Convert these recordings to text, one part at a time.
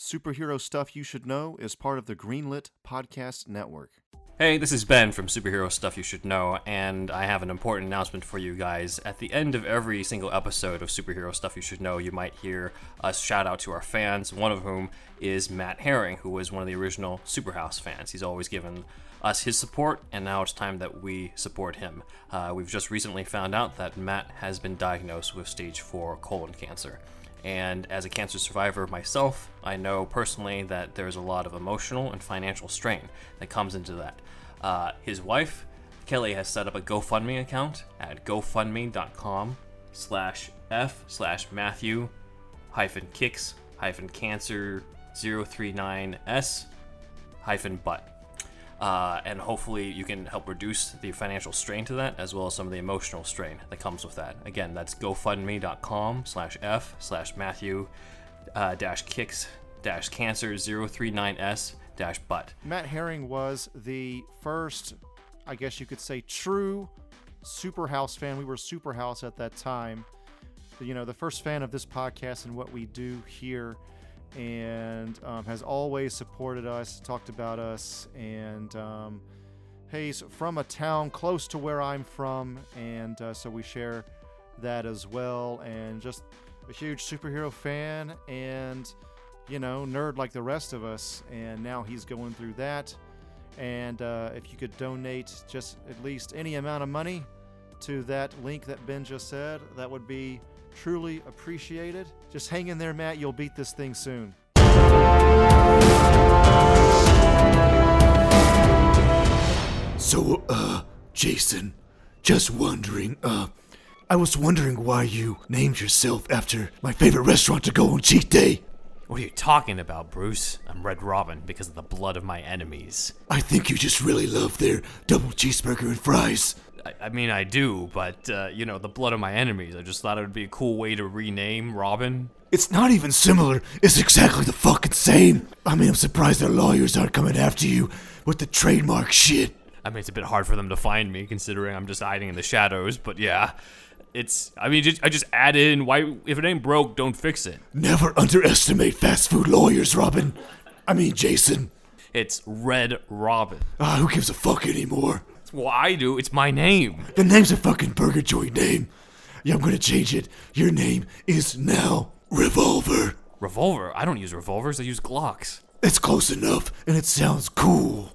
Superhero Stuff You Should Know is part of the Greenlit Podcast Network. Hey, this is Ben from Superhero Stuff You Should Know, and I have an important announcement for you guys. At the end of every single episode of Superhero Stuff You Should Know, you might hear a shout out to our fans, one of whom is Matt Herring, who was one of the original Superhouse fans. He's always given us his support, and now it's time that we support him. We've just recently found out that Matt has been diagnosed with stage 4 colon cancer. And as a cancer survivor myself, I know personally that there's a lot of emotional and financial strain that comes into that. His wife, Kelly, has set up a GoFundMe account at gofundme.com/f/matthew-kicks-cancer039s-butt. And hopefully you can help reduce the financial strain to that, as well as some of the emotional strain that comes with that. Again, that's gofundme.com/f/matthew-kicks-cancer039s-butt. Matt Herring was the first, I guess you could say, true Superhouse fan. We were Superhouse at that time. You know, the first fan of this podcast and what we do here. And has always supported us, talked about us, and he's from a town close to where I'm from, and so we share that as well, and just a huge superhero fan and, you know, nerd like the rest of us, and now he's going through that. And if you could donate just at least any amount of money to that link that Ben just said, that would be truly appreciated. Just hang in there, Matt. You'll beat this thing soon. So, Jason, just wondering, I was wondering why you named yourself after my favorite restaurant to go on cheat day. What are you talking about, Bruce? I'm Red Robin because of the blood of my enemies. I think you just really love their double cheeseburger and fries. I mean, I do, but, you know, the blood of my enemies. I just thought it would be a cool way to rename Robin. It's not even similar. It's exactly the fucking same. I mean, I'm surprised their lawyers aren't coming after you with the trademark shit. I mean, it's a bit hard for them to find me, considering I'm just hiding in the shadows, but yeah. It's, I mean, I just add in, why, if it ain't broke, don't fix it. Never underestimate fast food lawyers, Robin. I mean, Jason. It's Red Robin. Who gives a fuck anymore? Well, I do. It's my name. The name's a fucking burger joint name. Yeah, I'm gonna change it. Your name is now Revolver. Revolver? I don't use revolvers. I use Glocks. It's close enough, and it sounds cool.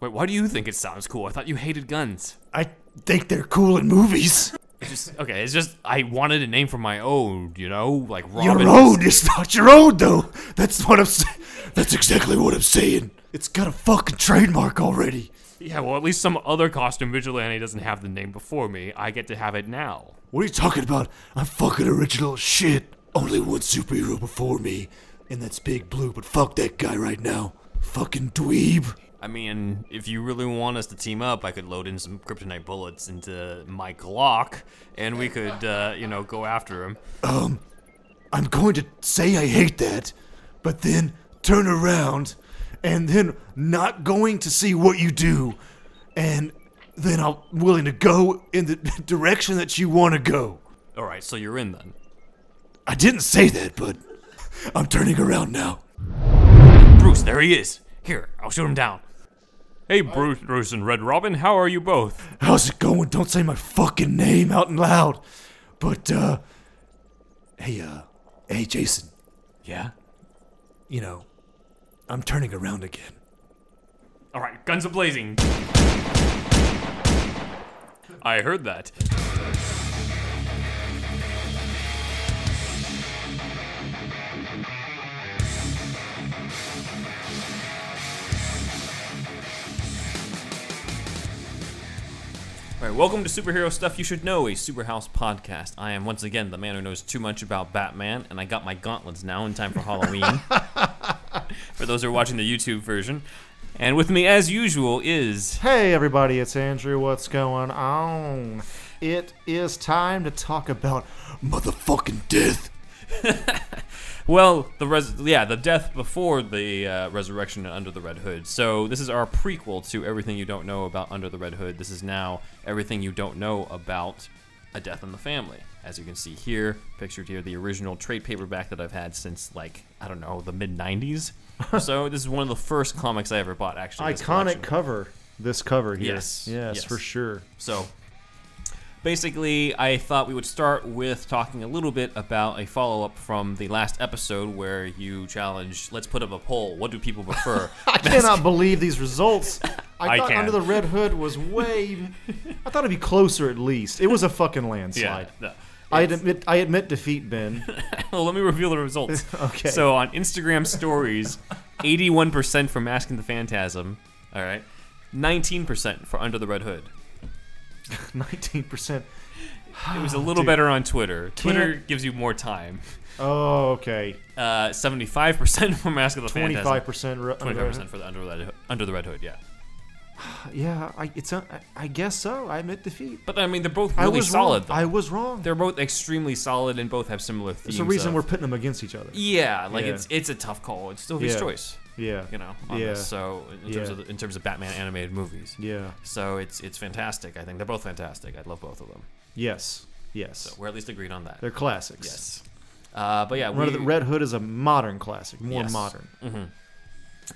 Wait, why do you think it sounds cool? I thought you hated guns. I think they're cool in movies. It's just I wanted a name for my own, you know? Like Robin. Your own? It's not your own, though. That's exactly what I'm saying. It's got a fucking trademark already. Yeah, well, at least some other costume vigilante doesn't have the name before me. I get to have it now. What are you talking about? I'm fucking original shit. Only one superhero before me, and that's Big Blue, but fuck that guy right now. Fucking dweeb. I mean, if you really want us to team up, I could load in some kryptonite bullets into my Glock, and we could, go after him. I'm going to say I hate that, but then turn around and then not going to see what you do, and then I'm willing to go in the direction that you want to go. All right, so you're in then. I didn't say that, but I'm turning around now. Bruce, there he is. Here, I'll shoot him down. Hey, Bruce and Red Robin, how are you both? How's it going? Don't say my fucking name out and loud. But, hey, Jason. Yeah? You know, I'm turning around again. All right, guns a-blazing. I heard that. All right, welcome to Superhero Stuff You Should Know, a Superhouse podcast. I am once again the man who knows too much about Batman, and I got my gauntlets now in time for Halloween. For those who are watching the YouTube version. And with me, as usual, is... Hey, everybody, it's Andrew. What's going on? It is time to talk about motherfucking death. Well, the death before the resurrection and Under the Red Hood. So this is our prequel to Everything You Don't Know About Under the Red Hood. This is now Everything You Don't Know About A Death in the Family. As you can see here, pictured here, the original trade paperback that I've had since, like, I don't know, the mid-90s. So this is one of the first comics I ever bought, actually. Iconic cover, this cover here. Yes, for sure. So basically, I thought we would start with talking a little bit about a follow-up from the last episode where you challenged, let's put up a poll, what do people prefer? I cannot believe these results. I thought Under the Red Hood was way... I thought it'd be closer at least. It was a fucking landslide. Yeah, no. I admit defeat, Ben. Well, let me reveal the results. Okay. So on Instagram stories, 81% from Asking the Phantasm, all right, 19% for Under the Red Hood. 19%. It was a little better on Twitter. Twitter gives you more time. Oh, okay. 75% for Mask of the Phantasm. 25% for the Under the Red Hood, yeah. Yeah, I guess so. I admit defeat. But, I mean, they're both really solid, though. I was wrong. They're both extremely solid and both have similar themes. There's a reason we're putting them against each other. Yeah, like, it's a tough call. It's still his choice. Yeah, you know, on this. So in terms of Batman animated movies, so it's fantastic. I think they're both fantastic. I love both of them. Yes. So we're at least agreed on that. They're classics. Yes, but yeah, Red Hood is a modern classic, more modern, mm-hmm.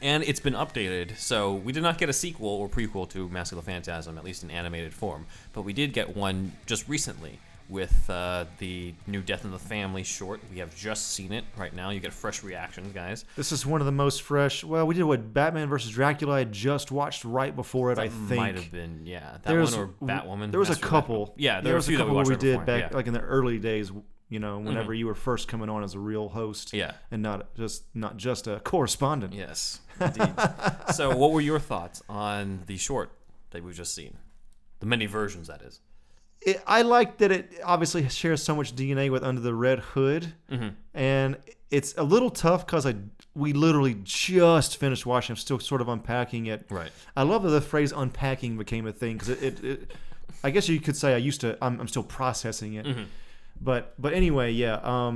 And it's been updated. So we did not get a sequel or prequel to Mask of the Phantasm, at least in animated form, but we did get one just recently with the new Death in the Family short. We have just seen it right now. You get fresh reactions, guys. This is one of the most fresh. Well, we did what Batman vs. Dracula I just watched right before it, I think. That might have been, yeah. That one or Batwoman. There was a couple. Batman. Yeah, there was a few couple that we did back like in the early days, you know, whenever you were first coming on as a real host and not just a correspondent. Yes, indeed. So what were your thoughts on the short that we've just seen? The many versions, that is. I like that it obviously shares so much DNA with Under the Red Hood, and it's a little tough because we literally just finished watching. I'm still sort of unpacking it. Right. I love that the phrase "unpacking" became a thing because it I guess you could say I'm still processing it, but anyway, yeah.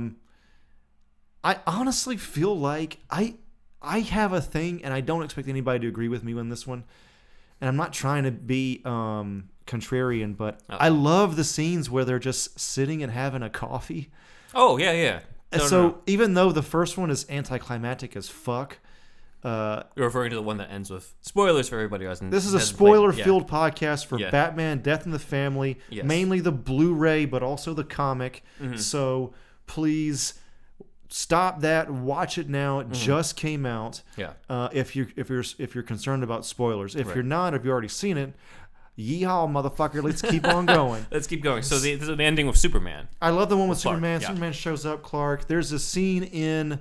I honestly feel like I have a thing, and I don't expect anybody to agree with me on this one, and I'm not trying to be contrarian, but I love the scenes where they're just sitting and having a coffee. Oh, yeah. No. Even though the first one is anticlimactic as fuck. You're referring to the one that ends with spoilers for everybody else. This is a spoiler-filled podcast for Batman, Death in the Family, mainly the Blu-ray, but also the comic. Mm-hmm. So please stop that. Watch it now. It just came out. Yeah. If you're concerned about spoilers, if you're not, if you've already seen it. Yeehaw, motherfucker! Let's keep on going. Let's keep going. So the ending with Superman. I love the one with Superman. Clark, Superman shows up. Clark. There's a scene in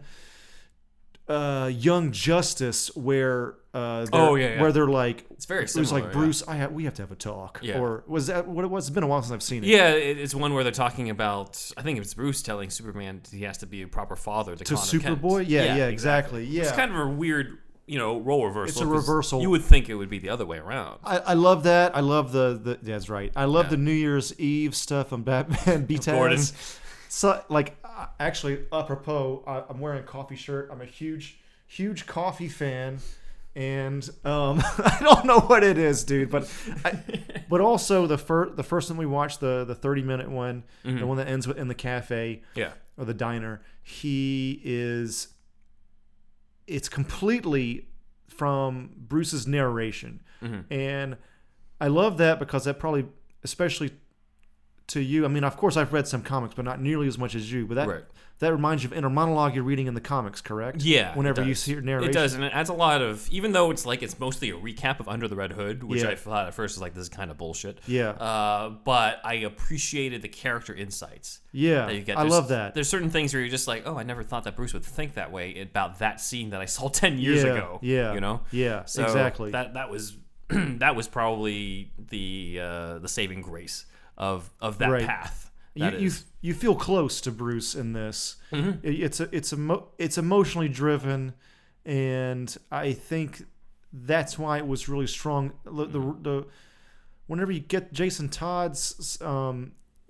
Young Justice where where they're like, it's very similar. It was like Bruce. We have to have a talk. Yeah. Or was that what it was? It's been a while since I've seen it. Yeah, it's one where they're talking about. I think it's Bruce telling Superman he has to be a proper father to Superboy. Kent. Yeah, exactly. Yeah, it's kind of a weird. You know, role reversal. It's a reversal. You would think it would be the other way around. I love that. I love the that's right. I love the New Year's Eve stuff on Batman BTAS. So, like, actually, apropos, I'm wearing a coffee shirt. I'm a huge coffee fan, and I don't know what it is, dude. But but also the first one we watched, the 30-minute one, the one that ends in the cafe, or the diner. He is. It's completely from Bruce's narration. And I love that because that probably, especially to you, I mean, of course I've read some comics, but not nearly as much as you, but that reminds you of inner monologue you're reading in the comics, correct? Yeah. Whenever you see your narration. It does, and it adds a lot of, even though it's like it's mostly a recap of Under the Red Hood, which I thought at first was like, this is kind of bullshit. Yeah. But I appreciated the character insights. Yeah, that you get. I love that. There's certain things where you're just like, oh, I never thought that Bruce would think that way about that scene that I saw 10 years ago. Yeah, you know? Yeah, so exactly. That was that was probably the saving grace of that path. That you feel close to Bruce in this. It's emotionally driven, and I think that's why it was really strong. The whenever you get Jason Todd's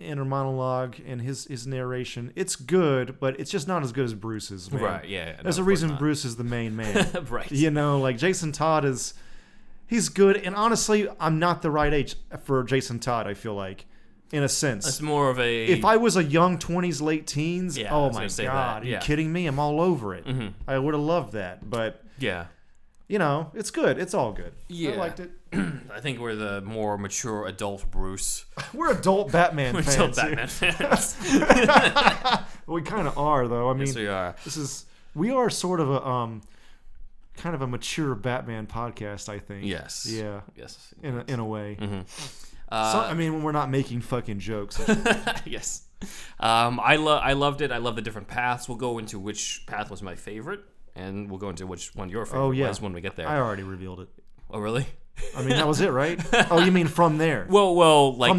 inner monologue and his narration, it's good, but it's just not as good as Bruce's, man. Right? Yeah. There's a reason Bruce is the main man. Right. You know, like Jason Todd is. He's good, and honestly, I'm not the right age for Jason Todd, I feel like. in a sense. It's more of a... If I was a young 20s, late teens, yeah, oh my God, are you kidding me? I'm all over it. Mm-hmm. I would have loved that, but... Yeah. You know, it's good. It's all good. Yeah. I liked it. I think we're the more mature adult Bruce. We're adult Batman fans. We're adult Batman fans. We kind of are, though. I mean, yes, we are. We are sort of a... kind of a mature Batman podcast, I think. Yes. Yeah. Yes. In a way. Mm-hmm. When we're not making fucking jokes. Yes. I loved it. I love the different paths. We'll go into which path was my favorite, and we'll go into which one your favorite was when we get there. I already revealed it. Oh, really? I mean, that was it, right? Oh, you mean from there? Well, like...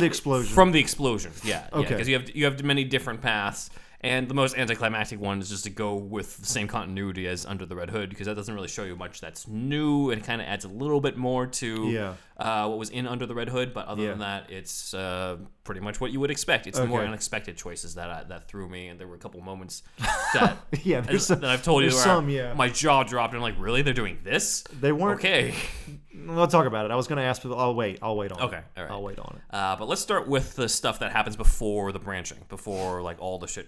From the explosion. Yeah. Okay. Because you have many different paths. And the most anticlimactic one is just to go with the same continuity as Under the Red Hood, because that doesn't really show you much that's new, and kind of adds a little bit more to what was in Under the Red Hood. But other than that, it's pretty much what you would expect. It's the more unexpected choices that threw me, and there were a couple moments that that I've told you where my jaw dropped, and I'm like, really? They're doing this? They weren't. Okay. We'll talk about it. I was going to ask people. I'll wait on it. Okay, all right. I'll wait on it. But let's start with the stuff that happens before the branching, before like all the shit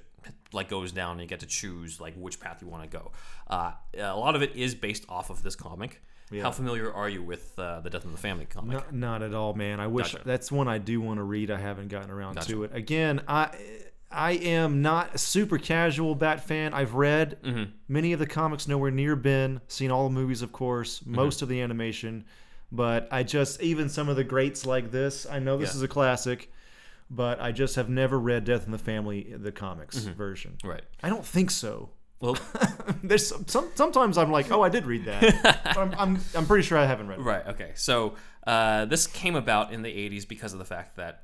like goes down and you get to choose like which path you want to go. A lot of it is based off of this comic. Yeah. How familiar are you with the Death in the Family comic? Not at all, man. I wish that's one I do want to read. I haven't gotten around to it. Again, I am not a super casual Bat fan. I've read many of the comics, nowhere near Ben. Seen all the movies, of course. Most of the animation. But I just, even some of the greats like this, I know this is a classic, but I just have never read Death in the Family, the comics version. Right. I don't think so. Well, there's sometimes I'm like, oh, I did read that. But I'm pretty sure I haven't read it. Right, okay. So this came about in the 80s because of the fact that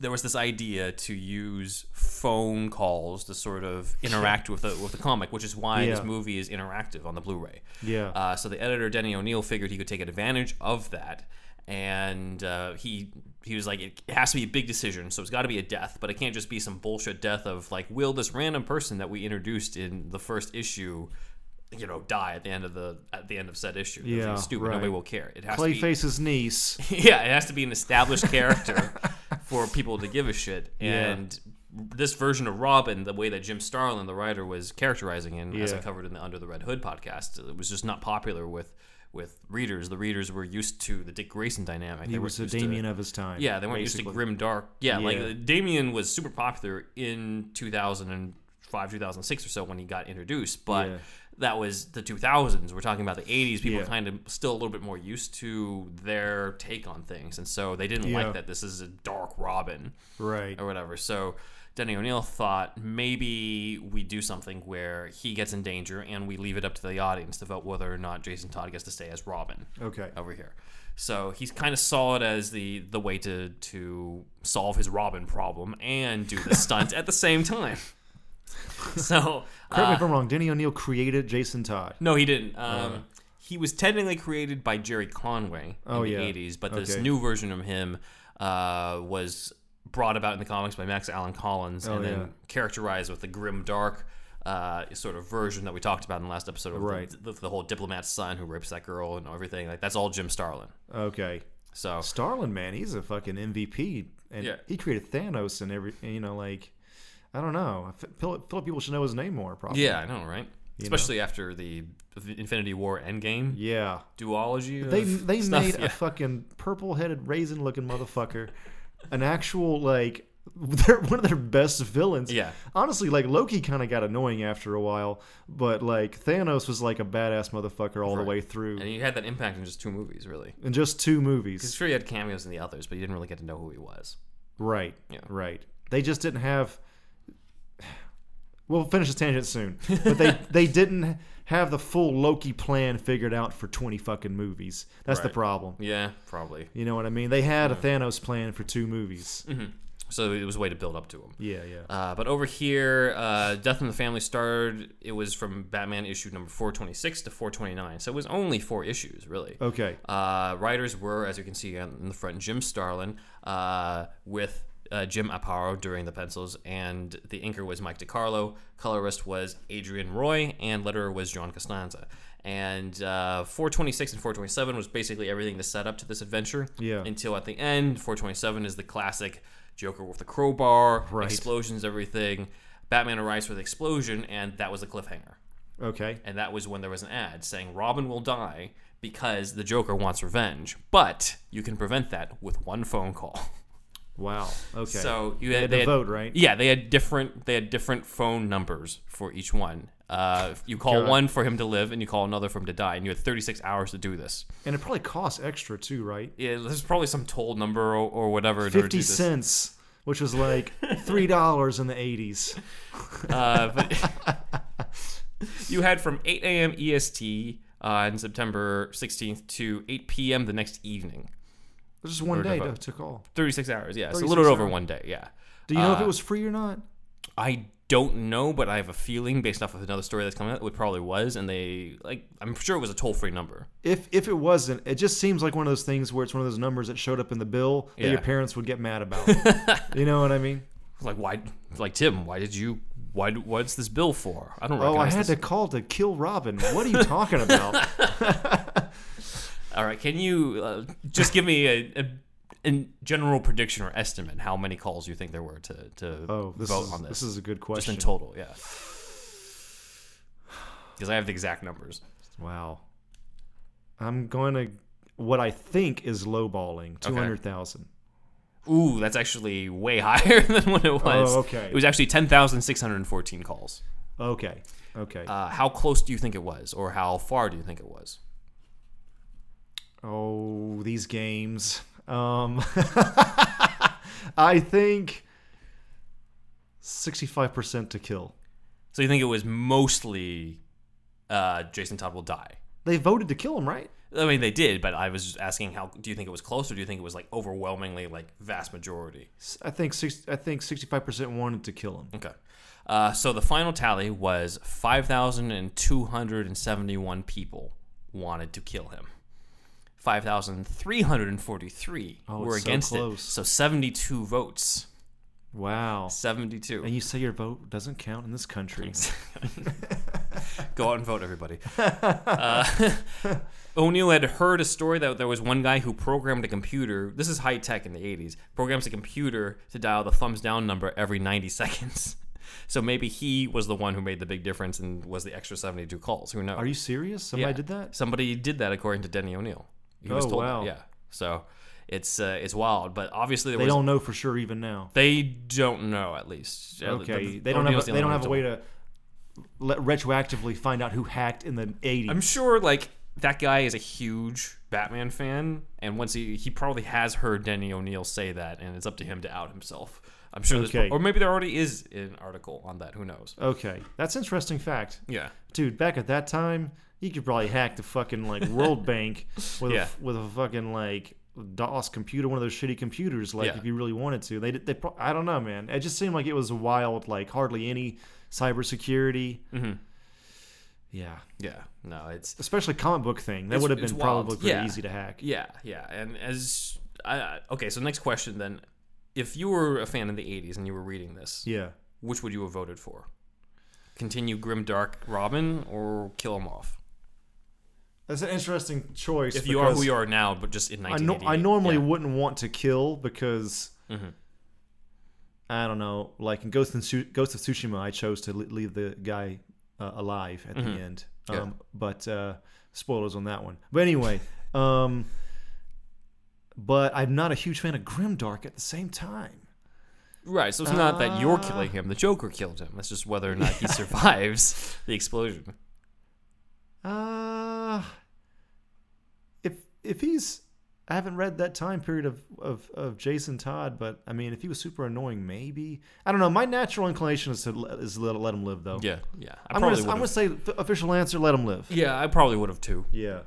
there was this idea to use phone calls to sort of interact with the comic, which is why this movie is interactive on the Blu-ray. Yeah. So the editor, Denny O'Neill, figured he could take advantage of that. And he was like, it has to be a big decision, so it's got to be a death, but it can't just be some bullshit death of like, will this random person that we introduced in the first issue, you know, die at the end of said issue. That's stupid. Right. Nobody will care. It has Clayface's niece. Yeah, it has to be an established character for people to give a shit. And this version of Robin, the way that Jim Starlin, the writer, was characterizing him, as I covered in the Under the Red Hood podcast, it was just not popular with readers. The readers were used to the Dick Grayson dynamic. He was the Damian of his time. Yeah, they weren't used to grim dark. Yeah, like Damian was super popular in 2005, 2006 or so when he got introduced, but that was the 2000s. We're talking about the 80s. People kind of still a little bit more used to their take on things, and so they didn't like that this is a dark Robin, right, or whatever. So Denny O'Neill thought, maybe we do something where he gets in danger and we leave it up to the audience to vote whether or not Jason Todd gets to stay as Robin over here. So he kind of saw it as the way to solve his Robin problem and do the stunt at the same time. So correct me if I'm wrong, Denny O'Neill created Jason Todd. No, he didn't. He was technically created by Jerry Conway in the 80s, but this new version of him was brought about in the comics by Max Allan Collins, and then characterized with the grim dark sort of version that we talked about in the last episode of the whole diplomat's son who rapes that girl and everything. Like, that's all Jim Starlin. Okay. So Starlin, man, he's a fucking MVP, and he created Thanos and I don't know. Philip, people should know his name more, probably. Yeah, I know, right? Especially after the Infinity War Endgame. Yeah. Duology. They stuff. Made a fucking purple-headed, raisin-looking motherfucker an actual, like, one of their best villains. Yeah. Honestly, like, Loki kind of got annoying after a while, but, like, Thanos was, like, a badass motherfucker all the way through. And he had that impact in just two movies, really. In just two movies. Because sure, he had cameos in the others, but you didn't really get to know who he was. Right. Yeah. Right. They just didn't have... We'll finish this tangent soon. But they didn't have the full Loki plan figured out for 20 fucking movies. That's the problem. Yeah, probably. You know what I mean? They had a Thanos plan for two movies. Mm-hmm. So it was a way to build up to him. Yeah, yeah. But over here, Death in the Family started. It was from Batman issue number 426 to 429. So it was only four issues, really. Okay. Writers were, as you can see on the front, Jim Starlin with... Jim Aparo during the pencils, and the inker was Mike DiCarlo, colorist was Adrian Roy, and letterer was John Costanza. And 426 and 427 was basically everything to set up to this adventure. Yeah. Until at the end, 427 is the classic Joker with the crowbar, right, explosions, everything. Batman arrives with explosion, and that was a cliffhanger. Okay. And that was when there was an ad saying Robin will die because the Joker wants revenge, but you can prevent that with one phone call. Wow. Okay. So they had vote, right? Yeah, they had different phone numbers for each one. You call one for him to live, and you call another for him to die, and you had 36 hours to do this. And it probably costs extra too, right? Yeah, there's probably some toll number or whatever. 50 cents, which was like $3 in the 80s. But you had from 8 a.m. EST on September 16th to 8 p.m. the next evening. It was just one day to call. 36 hours, yeah. It's so a little over 1 day, yeah. Do you know if it was free or not? I don't know, but I have a feeling based off of another story that's coming out, it probably was, and I'm sure it was a toll-free number. If it wasn't, it just seems like one of those things where it's one of those numbers that showed up in the bill that your parents would get mad about. You know what I mean? Like, why? Like, Tim, why did you... What's this bill for? I don't. I had this. To call to kill Robin. What are you talking about? All right, can you just give me a general prediction or estimate how many calls you think there were to vote on this? This is a good question. Just in total, yeah. Because I have the exact numbers. Wow. I'm going to what I think is lowballing 200,000. Okay. Ooh, that's actually way higher than what it was. Oh, okay. It was actually 10,614 calls. Okay. How close do you think it was, or how far do you think it was? Oh, these games. I think 65% to kill. So you think it was mostly Jason Todd will die? They voted to kill him, right? I mean, they did, but I was just asking, how do you think it was close, or do you think it was like overwhelmingly, like vast majority? I think 65% wanted to kill him. Okay, so the final tally was 5,271 people wanted to kill him. 5,343 were against it. So 72 votes. Wow, 72. And you say your vote doesn't count in this country. Go out and vote, everybody. O'Neill had heard a story that there was one guy who programmed a computer. This is high tech in the 80s. Programs a computer to dial the thumbs down number every 90 seconds. So maybe he was the one who made the big difference and was the extra 72 calls. Who knows? Are you serious? Somebody did that? Somebody did that, according to Denny O'Neill. He was told that. Yeah. So it's wild, but obviously they don't know for sure even now. They don't know, at least. Okay. They don't have a way to retroactively find out who hacked in the 80s. I'm sure, like, that guy is a huge Batman fan, and once he probably has heard Denny O'Neill say that, and it's up to him to out himself. I'm sure there's... Or maybe there already is an article on that. Who knows? Okay. That's an interesting fact. Yeah. Dude, back at that time, you could probably hack the fucking, like, World Bank with a fucking, like, DOS computer, one of those shitty computers, like, if you really wanted to. I don't know, man. It just seemed like it was wild, like, hardly any cybersecurity. Mm-hmm. Yeah. No, it's especially comic book thing. That would have been probably pretty easy to hack. Yeah. And so next question then: if you were a fan of the '80s and you were reading this, which would you have voted for? Continue Grim Dark Robin or kill him off? That's an interesting choice. If you are who you are now, but just in 1988, I normally wouldn't want to kill because. Mm-hmm. I don't know, like in Ghost of Tsushima, I chose to leave the guy alive at the end. But spoilers on that one. But anyway, but I'm not a huge fan of Grimdark at the same time. Right, so it's not that you're killing him. The Joker killed him. That's just whether or not he survives the explosion. If he's... I haven't read that time period of Jason Todd, but I mean, if he was super annoying, maybe. I don't know. My natural inclination is to let him live, though. Yeah. I'm gonna say official answer: let him live. Yeah, I probably would have too. Yeah,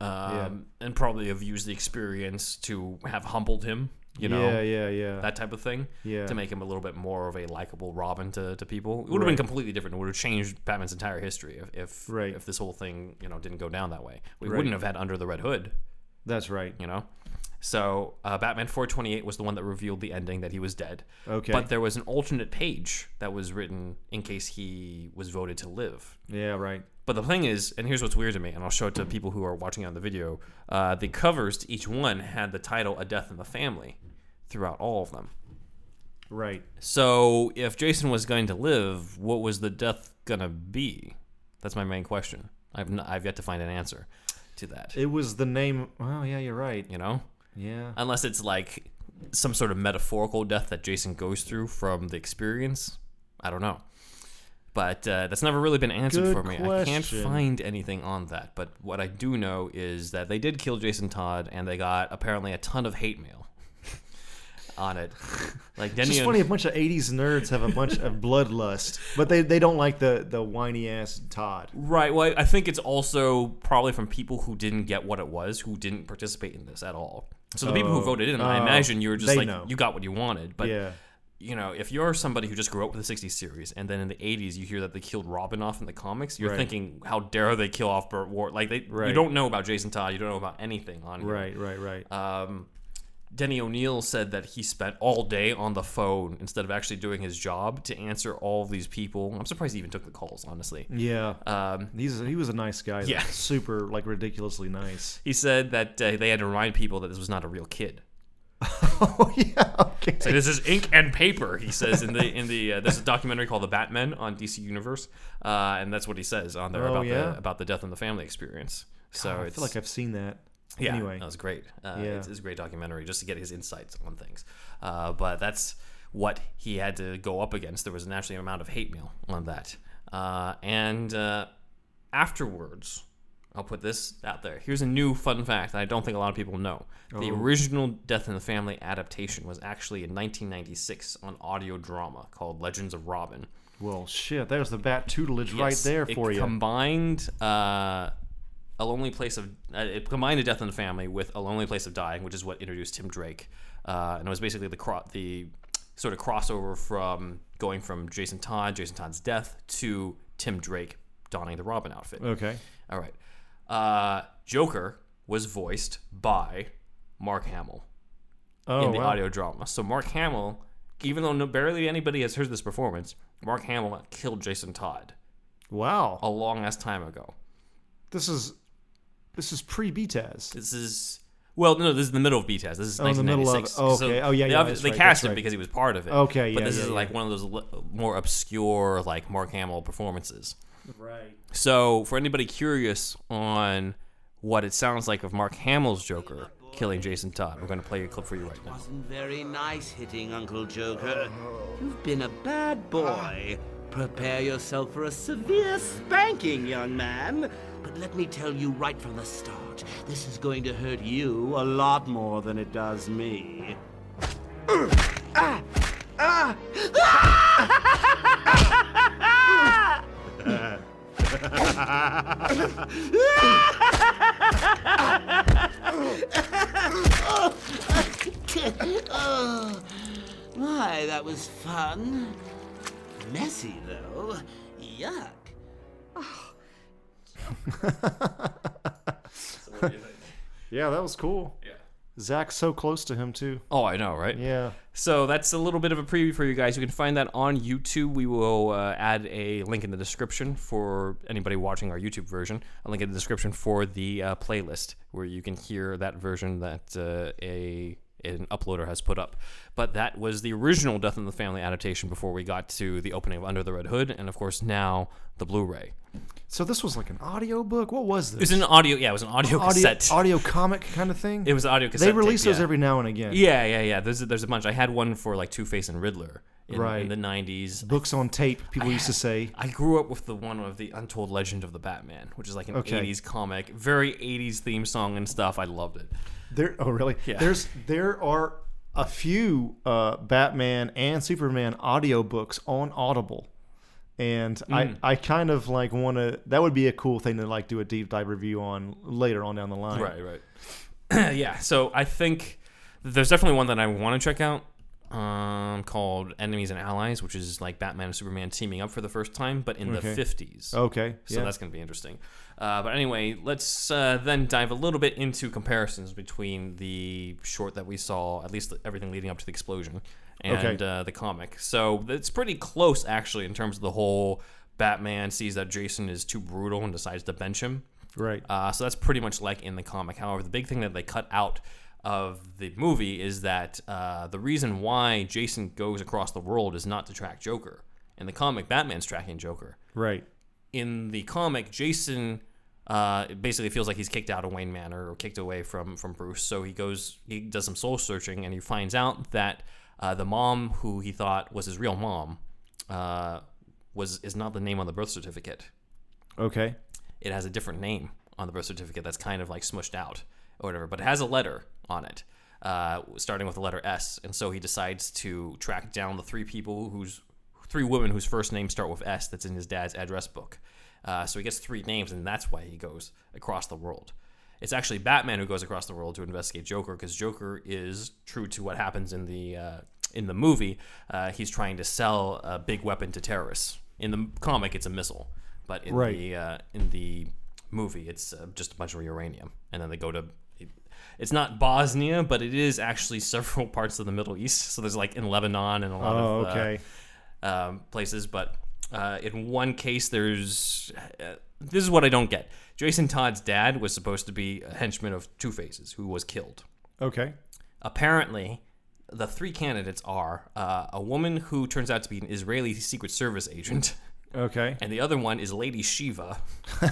and probably have used the experience to have humbled him. You know, yeah, that type of thing. Yeah, to make him a little bit more of a likable Robin to people. It would have been completely different. It would have changed Batman's entire history if this whole thing didn't go down that way. We wouldn't have had Under the Red Hood. That's right. You know? So Batman 428 was the one that revealed the ending, that he was dead. Okay. But there was an alternate page that was written in case he was voted to live. Yeah, right. But the thing is, and here's what's weird to me, and I'll show it to people who are watching on the video, the covers to each one had the title A Death in the Family throughout all of them. Right. So if Jason was going to live, what was the death going to be? That's my main question. I've yet to find an answer to that. It was the name. Well, yeah, you're right. You know? Yeah. Unless it's like some sort of metaphorical death that Jason goes through from the experience. I don't know. But that's never really been answered for me. I can't find anything on that. But what I do know is that they did kill Jason Todd, and they got apparently a ton of hate mail on it. Like Denny, it's just funny, a bunch of 80s nerds have a bunch of bloodlust, but they don't like the whiny ass Todd. Right. Well, I think it's also probably from people who didn't get what it was, who didn't participate in this at all. So the people who voted in, I imagine you were just like, know. You got what you wanted. But, yeah. You know, if you're somebody who just grew up with the 60s series, and then in the 80s you hear that they killed Robin off in the comics, you're right. Thinking, how dare they kill off Burt Ward? Like, right. You don't know about Jason Todd. You don't know about anything on him. Right. Denny O'Neill said that he spent all day on the phone instead of actually doing his job to answer all these people. I'm surprised he even took the calls, honestly. Yeah. He was a nice guy. Yeah. Super, like, ridiculously nice. He said that they had to remind people that this was not a real kid. Oh, yeah, okay. So this is ink and paper, he says, in the there's a documentary called The Batman on DC Universe, and that's what he says on there about the death in the family experience. So God, I feel like I've seen that. Yeah, anyway. That was great. It's a great documentary just to get his insights on things. But that's what he had to go up against. There was naturally an amount of hate mail on that. And afterwards, I'll put this out there. Here's a new fun fact that I don't think a lot of people know. The original Death in the Family adaptation was actually in 1996 on audio drama called Legends of Robin. Well, shit, there's the bat tutelage right there for you. It combined A Death in the Family with A Lonely Place of Dying, which is what introduced Tim Drake, and it was basically the sort of crossover from going from Jason Todd's death to Tim Drake donning the Robin outfit. Okay, all right. Joker was voiced by Mark Hamill in the audio drama. So Mark Hamill, even though barely anybody has heard this performance, Mark Hamill killed Jason Todd. Wow, a long ass time ago. This is pre-BTAS. This is the middle of BTAS. This is 1996. They cast him because he was part of it. Okay, yeah. But this is like one of those more obscure, like, Mark Hamill performances. Right. So for anybody curious on what it sounds like of Mark Hamill's Joker killing Jason Todd, we're going to play a clip for you right now. It wasn't very nice hitting Uncle Joker. You've been a bad boy. Prepare yourself for a severe spanking, young man. But let me tell you right from the start, this is going to hurt you a lot more than it does me. My, that was fun. Messy, though. Yuck. Oh. Yeah, that was cool. Yeah, Zach's so close to him too. Oh, I know, right? Yeah. So that's a little bit of a preview for you guys. You can find that on YouTube. We will add a link in the description for anybody watching our YouTube version. A link in the description for the playlist where you can hear that version that an uploader has put up. But that was the original Death in the Family adaptation before we got to the opening of Under the Red Hood, and of course now the Blu-ray. So this was like an audio book? What was this? It was an audio, yeah, it was an audio cassette. Audio comic kind of thing? It was an audio cassette. They release those every now and again. Yeah. There's a bunch. I had one for like Two-Face and Riddler in the 90s. Books on tape, people used to say. I grew up with the one of The Untold Legend of the Batman, which is like an 80s comic. Very 80s theme song and stuff. I loved it. Oh, really? Yeah. There are a few Batman and Superman audiobooks on Audible. And I kind of like want to... That would be a cool thing to like do a deep dive review on later on down the line. Right. Yeah, so I think there's definitely one that I want to check out called Enemies and Allies, which is like Batman and Superman teaming up for the first time, but in the 50s. Okay. So that's going to be interesting. But anyway, let's then dive a little bit into comparisons between the short that we saw, at least everything leading up to the explosion, and the comic. So it's pretty close, actually, in terms of the whole Batman sees that Jason is too brutal and decides to bench him. Right. So that's pretty much like in the comic. However, the big thing that they cut out of the movie is that the reason why Jason goes across the world is not to track Joker. In the comic, Batman's tracking Joker. Right. In the comic, Jason basically feels like he's kicked out of Wayne Manor or kicked away from Bruce. So he goes, he does some soul searching, and he finds out that the mom who he thought was his real mom is not the name on the birth certificate. Okay. It has a different name on the birth certificate that's kind of like smushed out or whatever, but it has a letter on it, starting with the letter S. And so he decides to track down the three women whose first names start with S that's in his dad's address book. So he gets three names, and that's why he goes across the world. It's actually Batman who goes across the world to investigate Joker, because Joker is true to what happens in the movie. He's trying to sell a big weapon to terrorists. In the comic, it's a missile, but in the movie, it's just a bunch of uranium. And then they go to, it's not Bosnia, but it is actually several parts of the Middle East. So there's like in Lebanon and a lot of places, but in one case, there's this is what I don't get. Jason Todd's dad was supposed to be a henchman of Two-Face's, who was killed. Okay. Apparently, the three candidates are a woman who turns out to be an Israeli Secret Service agent. Okay. And the other one is Lady Shiva.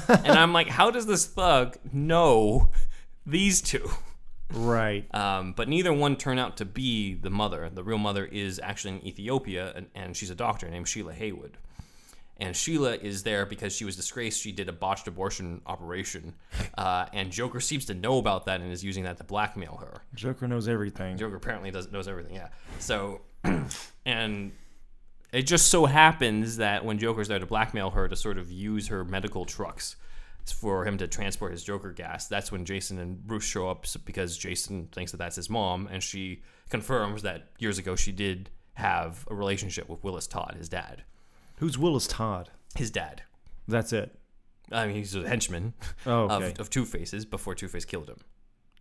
And I'm like, how does this thug know these two? Right. But neither one turned out to be the mother. The real mother is actually in Ethiopia, and she's a doctor named Sheila Haywood. And Sheila is there because she was disgraced. She did a botched abortion operation. And Joker seems to know about that and is using that to blackmail her. Joker knows everything. Joker apparently knows everything, yeah. So, and it just so happens that when Joker's there to blackmail her to sort of use her medical trucks for him to transport his Joker gas, that's when Jason and Bruce show up, because Jason thinks that that's his mom, and she confirms that years ago she did have a relationship with Willis Todd, his dad. Who's Willis Todd? His dad. That's it. I mean, he's a henchman of Two-Face's before Two-Face killed him.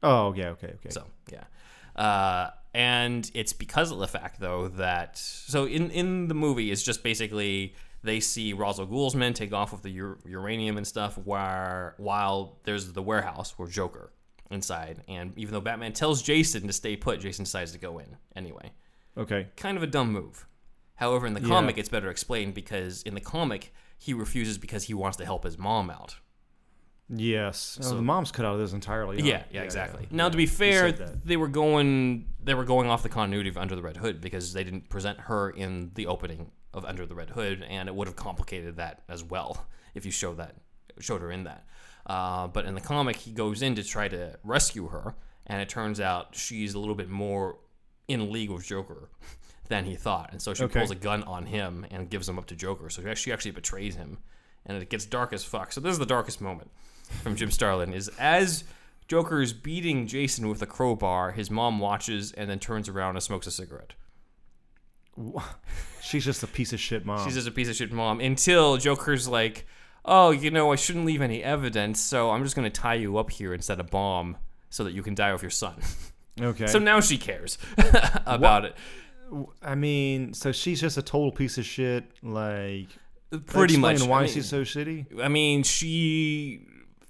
Oh, yeah, okay. So, yeah. And it's because of the fact, though, that... So in the movie, it's just basically... They see Ra's al Ghul's men take off with the uranium and stuff while there's the warehouse where Joker inside. And even though Batman tells Jason to stay put, Jason decides to go in anyway. Okay. Kind of a dumb move. However, in the comic, it's better explained, because in the comic, he refuses because he wants to help his mom out. Yes. So the mom's cut out of this entirely. Yeah, exactly. Yeah. Now, to be fair, they were going off the continuity of Under the Red Hood, because they didn't present her in the opening of Under the Red Hood, and it would have complicated that as well if you showed her in that. But in the comic, he goes in to try to rescue her, and it turns out she's a little bit more in league with Joker than he thought, and so she pulls a gun on him and gives him up to Joker. So she actually betrays him, and it gets dark as fuck. So this is the darkest moment from Jim Starlin, is as Joker is beating Jason with a crowbar, his mom watches and then turns around and smokes a cigarette. She's just a piece of shit mom. Until Joker's like, oh, I shouldn't leave any evidence, so I'm just going to tie you up here and set a bomb so that you can die with your son. Okay. So now she cares about it. I mean, so she's just a total piece of shit, like... Pretty much. Why she's so shitty? I mean,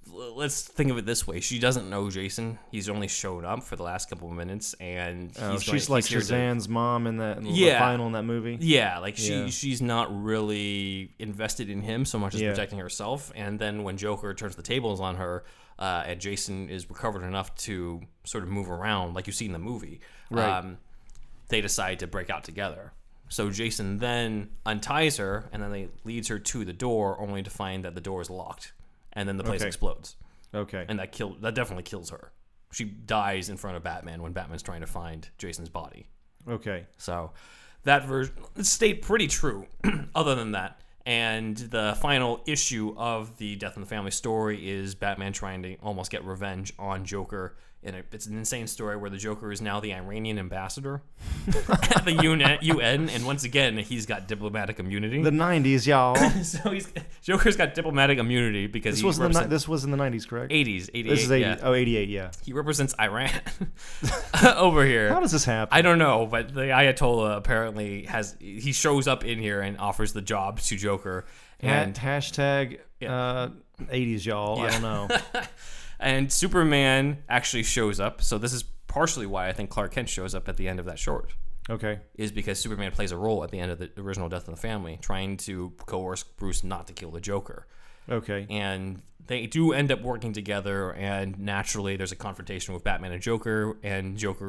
let's think of it this way. She doesn't know Jason. He's only shown up for the last couple of minutes, and she's like Shazam's mom in that the final in that movie. Yeah, like she's not really invested in him so much as protecting herself. And then when Joker turns the tables on her, and Jason is recovered enough to sort of move around, like you see in the movie, right? They decide to break out together. So Jason then unties her, and then leads her to the door, only to find that the door is locked. And then the place explodes. Okay. And that definitely kills her. She dies in front of Batman when Batman's trying to find Jason's body. Okay. So that version stayed pretty true other than that. And the final issue of the Death in the Family story is Batman trying to almost get revenge on Joker It's an insane story where the Joker is now the Iranian ambassador at the UN, and once again, he's got diplomatic immunity. The 90s, y'all. So Joker's got diplomatic immunity because this was in the 90s, correct? 80s, 88. This is 80, yeah. Oh, 88, yeah. He represents Iran over here. How does this happen? I don't know, but the Ayatollah apparently he shows up in here and offers the job to Joker. And hashtag 80s, y'all. Yeah. I don't know. And Superman actually shows up. So this is partially why I think Clark Kent shows up at the end of that short. Okay. Is because Superman plays a role at the end of the original Death in the Family, trying to coerce Bruce not to kill the Joker. Okay. And they do end up working together, and naturally there's a confrontation with Batman and Joker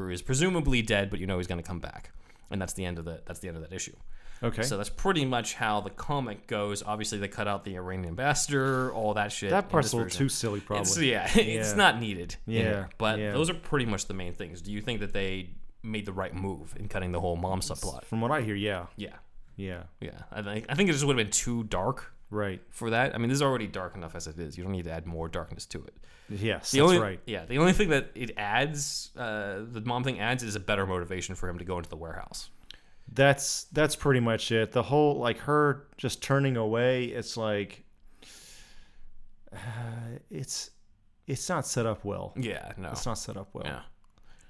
is presumably dead, but you know he's going to come back. And that's the end of that issue. Okay. So that's pretty much how the comic goes. Obviously, they cut out the Iranian ambassador, all that shit. That part's a little too silly, probably. It's not needed. Yeah. But those are pretty much the main things. Do you think that they made the right move in cutting the whole mom subplot? From what I hear, yeah. Yeah. Yeah. Yeah. I think it just would have been too dark. Right. For that. I mean, this is already dark enough as it is. You don't need to add more darkness to it. Yes, right. Yeah, the only thing that it adds, the mom thing adds, is a better motivation for him to go into the warehouse. That's pretty much it. The whole, like, her just turning away, it's like, it's not set up well. Yeah, no. It's not set up well. Yeah.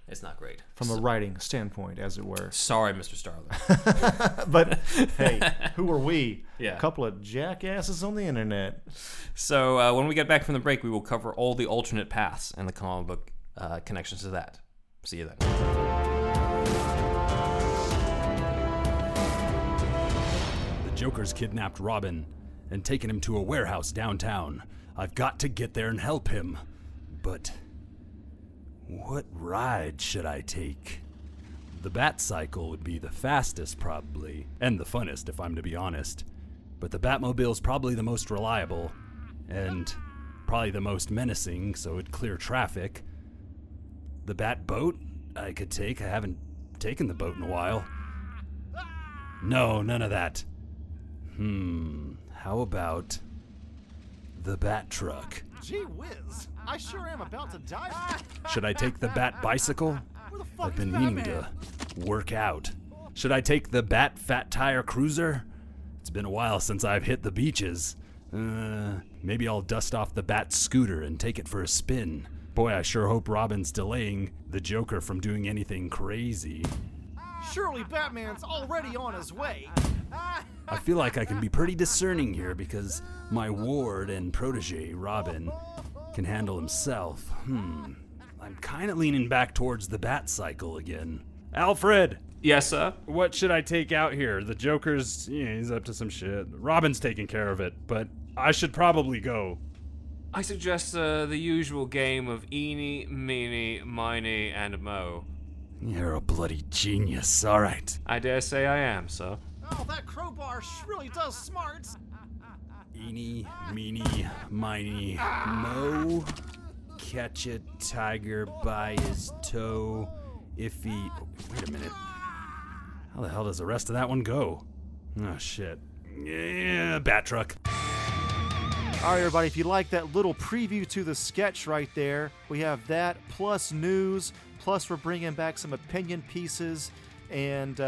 It's not great. From a writing standpoint, as it were. Sorry, Mr. Starlin. But, hey, who are we? Yeah. A couple of jackasses on the internet. So when we get back from the break, we will cover all the alternate paths and the comic book connections to that. See you then. Joker's kidnapped Robin and taken him to a warehouse downtown. I've got to get there and help him. But what ride should I take? The Batcycle would be the fastest, probably, and the funnest, if I'm to be honest. But the Batmobile's probably the most reliable, and probably the most menacing, so it'd clear traffic. The Batboat I could take. I haven't taken the boat in a while. No, none of that. How about the Bat Truck? Gee whiz, I sure am about to die. Should I take the Bat Bicycle? I've been meaning to work out. Should I take the Bat Fat Tire Cruiser? It's been a while since I've hit the beaches. Maybe I'll dust off the Bat Scooter and take it for a spin. Boy, I sure hope Robin's delaying the Joker from doing anything crazy. Surely Batman's already on his way. I feel like I can be pretty discerning here because my ward and protege, Robin, can handle himself. I'm kind of leaning back towards the Batcycle again. Alfred! Yes, sir? What should I take out here? The Joker's, he's up to some shit. Robin's taking care of it, but I should probably go. I suggest the usual game of eeny, meeny, miny, and mo. You're a bloody genius, all right. I dare say I am, sir. Oh, that crowbar really does smarts. Eeny, meeny, miny, mo. Catch a tiger by his toe. If he... Wait a minute. How the hell does the rest of that one go? Oh, shit. Yeah, Bat Truck. All right, everybody, if you like that little preview to the sketch right there, we have that plus news, plus we're bringing back some opinion pieces and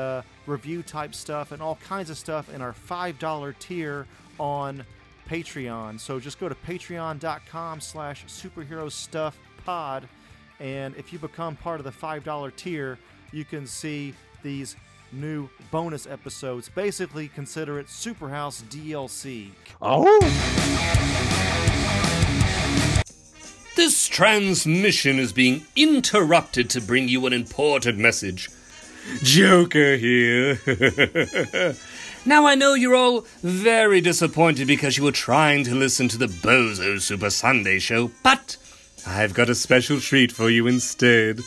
review type stuff and all kinds of stuff in our $5 tier on Patreon. So just go to patreon.com/superherostuffpod, and if you become part of the $5 tier, you can see these new bonus episodes. Basically, consider it Superhouse DLC. Oh! This transmission is being interrupted to bring you an important message. Joker here. Now I know you're all very disappointed because you were trying to listen to the Bozo Super Sunday show, but I've got a special treat for you instead.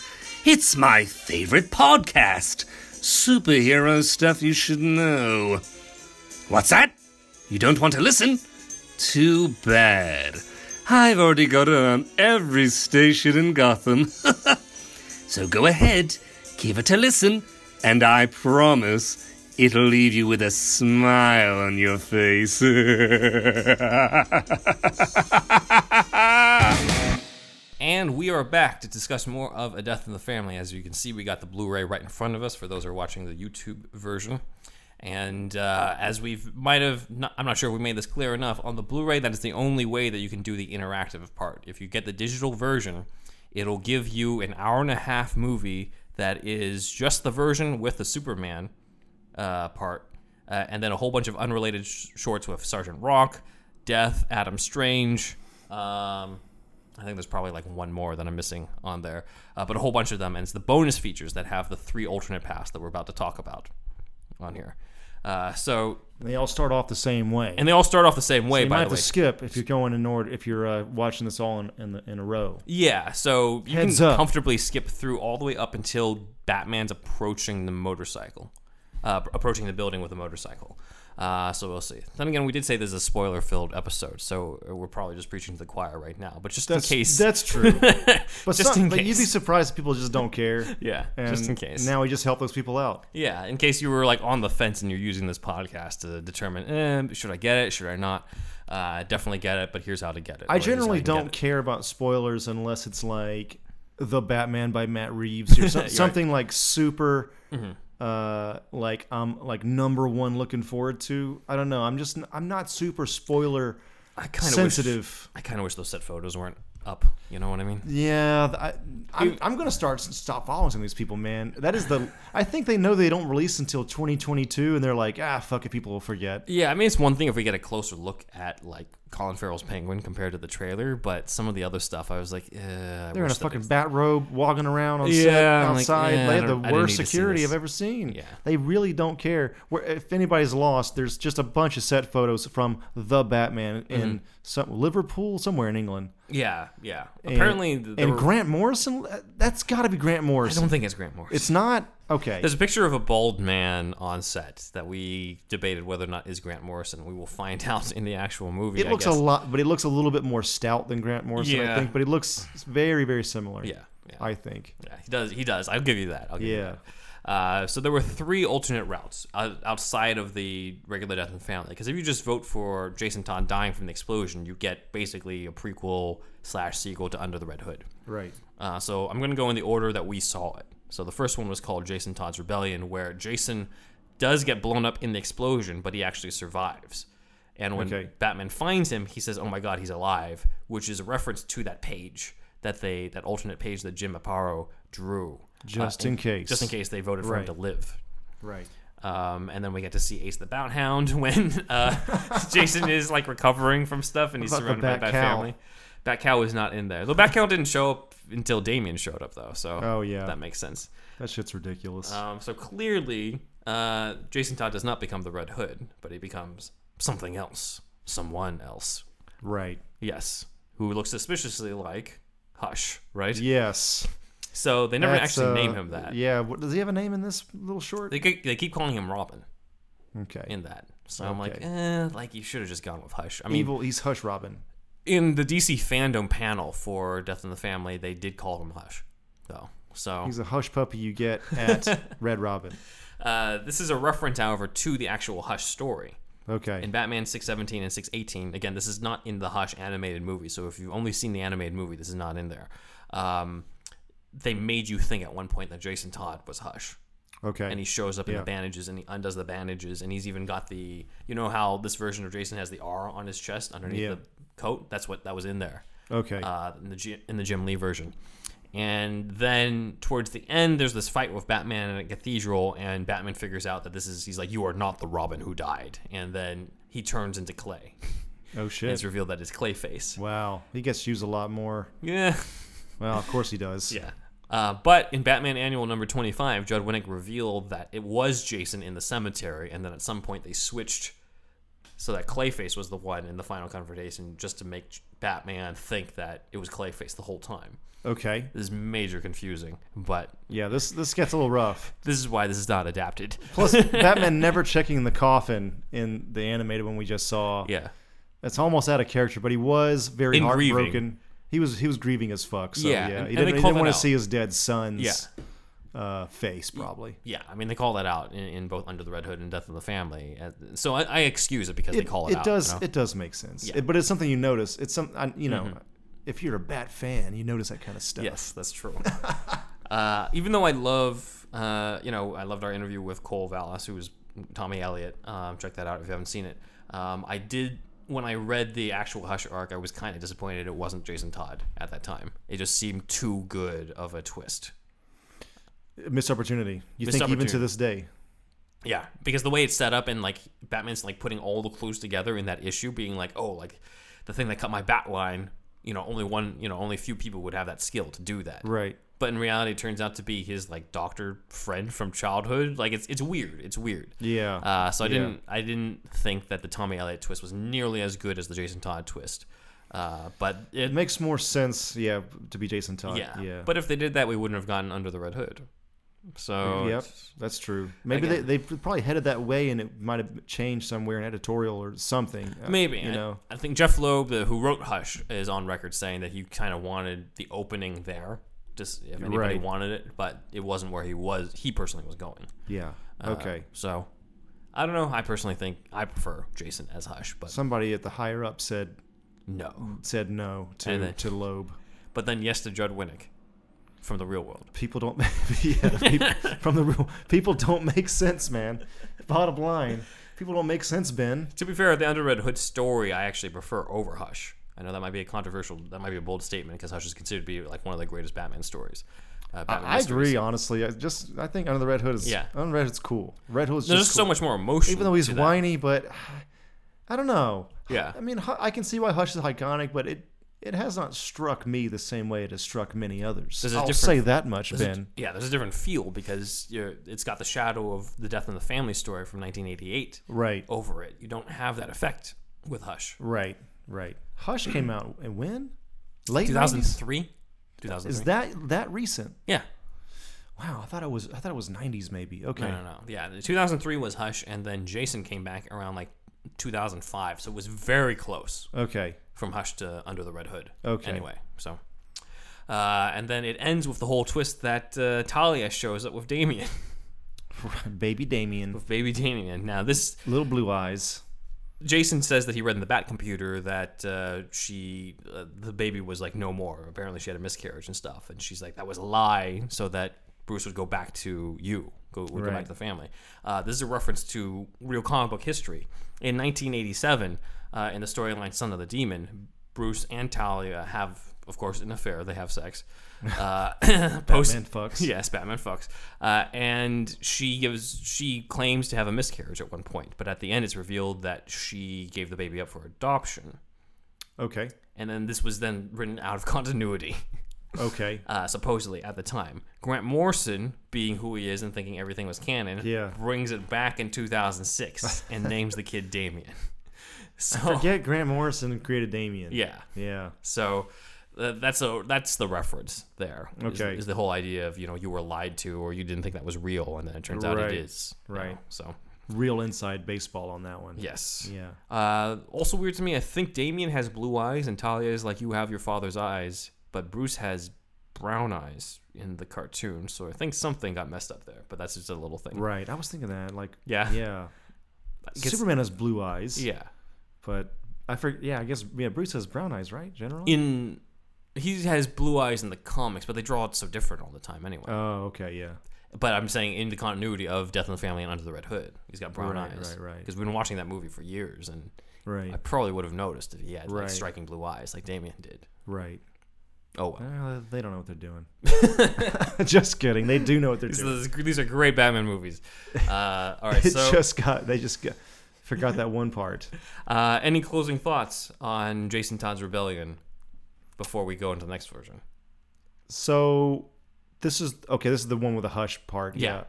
It's my favorite podcast, Superhero Stuff You Should Know. What's that? You don't want to listen? Too bad. I've already got it on every station in Gotham. So go ahead, give it a listen, and I promise it'll leave you with a smile on your face. And we we are back to discuss more of A Death in the Family. As you can see, we got the Blu-ray right in front of us for those who are watching the YouTube version. And as we've might have, I'm not sure if we made this clear enough, on the Blu-ray, that is the only way that you can do the interactive part. If you get the digital version, it'll give you an hour-and-a-half movie that is just the version with the Superman part, and then a whole bunch of unrelated shorts with Sergeant Rock, Death, Adam Strange. I think there's probably like one more that I'm missing on there, but a whole bunch of them. And it's the bonus features that have the three alternate paths that we're about to talk about on here. And they all start off the same way. So you might have to skip if you're going in order, if you're watching this all in a row. Yeah, so you Heads can up. Comfortably skip through all the way up until Batman's approaching the motorcycle, approaching the building with a motorcycle. So we'll see. Then again, we did say this is a spoiler-filled episode, so we're probably just preaching to the choir right now. But in case, that's true. But you'd be surprised if people just don't care. Yeah, and just in case. Now we just help those people out. Yeah, in case you were like on the fence and you're using this podcast to determine, should I get it? Should I not? Definitely get it. But here's how to get it. I generally don't care about spoilers unless it's like The Batman by Matt Reeves or something right. Like super. Mm-hmm. Like number one looking forward to. I don't know. I'm not super spoiler sensitive. I kind of wish those set photos weren't up. You know what I mean? Yeah. I'm going to stop following some of these people, man. That is I think they know they don't release until 2022, and they're like, fuck it, people will forget. Yeah, I mean, it's one thing if we get a closer look at, like, Colin Farrell's Penguin compared to the trailer, but some of the other stuff, I was like, they're in a fucking bat robe walking around on set outside. Like, they have the worst security I've ever seen. Yeah. They really don't care. If anybody's lost, there's just a bunch of set photos from The Batman in Liverpool, somewhere in England. Yeah, yeah. Apparently, Grant Morrison? That's got to be Grant Morrison. I don't think it's Grant Morrison. It's not? Okay. There's a picture of a bald man on set that we debated whether or not is Grant Morrison. We will find out in the actual movie. It looks a lot, but it looks a little bit more stout than Grant Morrison, yeah. I think. But it looks very, very similar. Yeah. I think. Yeah, he does. I'll give you that. I'll give you that. So there were three alternate routes outside of the regular Death in the Family. Because if you just vote for Jason Todd dying from the explosion, you get basically a prequel / sequel to Under the Red Hood. Right. So I'm going to go in the order that we saw it. So the first one was called Jason Todd's Rebellion, where Jason does get blown up in the explosion, but he actually survives. And when Batman finds him, he says, "Oh my God, he's alive," which is a reference to that page that alternate page that Jim Aparo drew, just in case they voted for him to live. Right. And then we get to see Ace the Bat Hound when Jason is like recovering from stuff and he's surrounded by that family. Bat Cow is not in there. The Bat Cow didn't show up until Damian showed up, though. So that makes sense. That shit's ridiculous. So clearly, Jason Todd does not become the Red Hood, but he becomes something else. Someone else. Right. Yes. Who looks suspiciously like Hush, right? Yes. So they never actually name him that. Yeah. Does he have a name in this little short? They keep calling him Robin. Okay. In that. So I'm like, you should have just gone with Hush. I mean, he's Hush Robin. In the DC fandom panel for Death in the Family, they did call him Hush, though. So he's a hush puppy you get at Red Robin. This is a reference, however, to the actual Hush story. Okay. In Batman 617 and 618, again, this is not in the Hush animated movie, so if you've only seen the animated movie, this is not in there. They made you think at one point that Jason Todd was Hush. Okay. And he shows up in the bandages, and he undoes the bandages, and he's even got the... You know how this version of Jason has the R on his chest underneath the coat? That's what that was in there. Okay. In the Jim Lee version. And then towards the end, there's this fight with Batman in a cathedral, and Batman figures out that he's like, "You are not the Robin who died." And then he turns into clay. Oh, shit. And it's revealed that it's Clayface. Wow. He gets used a lot more. Yeah. Well, of course he does. Yeah. But in Batman Annual number 25, Judd Winnick revealed that it was Jason in the cemetery, and then at some point they switched so that Clayface was the one in the final confrontation, just to make Batman think that it was Clayface the whole time. Okay. This is major confusing, but... Yeah, this gets a little rough. This is why this is not adapted. Plus, Batman never checking the coffin in the animated one we just saw. Yeah. That's almost out of character, but he was very heartbroken. Grieving. He was grieving as fuck, so yeah. He didn't want to see his dead son's face, probably. Yeah, I mean, they call that out in both Under the Red Hood and Death of the Family. So I excuse it because they call it out. It does make sense, but it's something you notice. It's some, you know, if you're a Bat fan, you notice that kind of stuff. Yes, that's true. Even though I love, I loved our interview with Cole Vallis, who was Tommy Elliott. Check that out if you haven't seen it. I did, when I read the actual Hush arc, I was kind of disappointed it wasn't Jason Todd at that time. It just seemed too good of a twist. Missed opportunity. You think even to this day. Yeah, because the way it's set up and like Batman's like putting all the clues together in that issue, being like, oh, like the thing that cut my bat line, only few people would have that skill to do that. Right. But in reality, it turns out to be his like doctor friend from childhood. Like it's weird. It's weird. Yeah. So I didn't think that the Tommy Elliott twist was nearly as good as the Jason Todd twist. But it makes more sense, yeah, to be Jason Todd. Yeah. Yeah. But if they did that, we wouldn't have gotten Under the Red Hood. So yep, that's true. Maybe again, they probably headed that way, and it might have changed somewhere in editorial or something. Maybe I think Jeff Loeb, who wrote Hush, is on record saying that he kind of wanted the opening there, just if anybody wanted it, but it wasn't where he personally was going. Yeah. Okay. So I don't know. I personally think I prefer Jason as Hush, but somebody at the higher up said no. Said no to Loeb, but then yes to Judd Winnick. From the real world, people don't make sense, man. Bottom line, people don't make sense, Ben. To be fair, the Under the Red Hood story I actually prefer over Hush. I know that might be a bold statement because Hush is considered to be like one of the greatest Batman stories. I agree, honestly. I think Under the Red Hood is Under the Red Hood's cool. Red Hood's just cool. So much more emotional, even though he's whiny. But I don't know. Yeah, I mean, I can see why Hush is iconic, but it has not struck me the same way it has struck many others. I'll say that much, Ben. There's a different feel because it's got the shadow of the Death in the Family story from 1988 over it. You don't have that effect with Hush. Right. Hush came out and when? Late 2003? 2003. Is that recent? Yeah. Wow, I thought it was 90s maybe. Okay. No. Yeah, 2003 was Hush, and then Jason came back around like 2005, so it was very close. Okay. From Hush to Under the Red Hood. Okay. Anyway, so. And then it ends with the whole twist that Talia shows up with Damian. Baby Damian. Now this... Little blue eyes. Jason says that he read in the Bat computer that the baby was like no more. Apparently she had a miscarriage and stuff. And she's like, that was a lie so that Bruce would go back to you. Go back to the family. This is a reference to real comic book history. In 1987... in the storyline Son of the Demon, Bruce and Talia have, of course, an affair. They have sex. Batman fucks. Yes, Batman fucks. And she claims to have a miscarriage at one point, but at the end it's revealed that she gave the baby up for adoption. Okay. And then this was then written out of continuity. Okay. Supposedly at the time. Grant Morrison, being who he is and thinking everything was canon, brings it back in 2006 and names the kid Damian. So, I forget Grant Morrison created Damian. Yeah. So that's the reference there. Okay, is the whole idea of you were lied to or you didn't think that was real, and then it turns out it is. Right. So real inside baseball on that one. Yes. Yeah. Also weird to me. I think Damian has blue eyes, and Talia is like, you have your father's eyes, but Bruce has brown eyes in the cartoon. So I think something got messed up there, but that's just a little thing. Right. I was thinking that. Like. Yeah. Yeah. Superman has blue eyes. Yeah. But I forget. Yeah, I guess. Yeah, Bruce has brown eyes, right? Generally, he has blue eyes in the comics, but they draw it so different all the time, anyway. Oh, okay, yeah. But I'm saying in the continuity of Death in the Family and Under the Red Hood, he's got brown eyes, right? Because we've been watching that movie for years, and I probably would have noticed if he had like, striking blue eyes, like Damian did, right? Oh, well. They don't know what they're doing. Just kidding. They do know what they're doing. These are great Batman movies. All right, Forgot that one part. Any closing thoughts on Jason Todd's Rebellion before we go into the next version? So, this is the one with the Hush part. Yeah.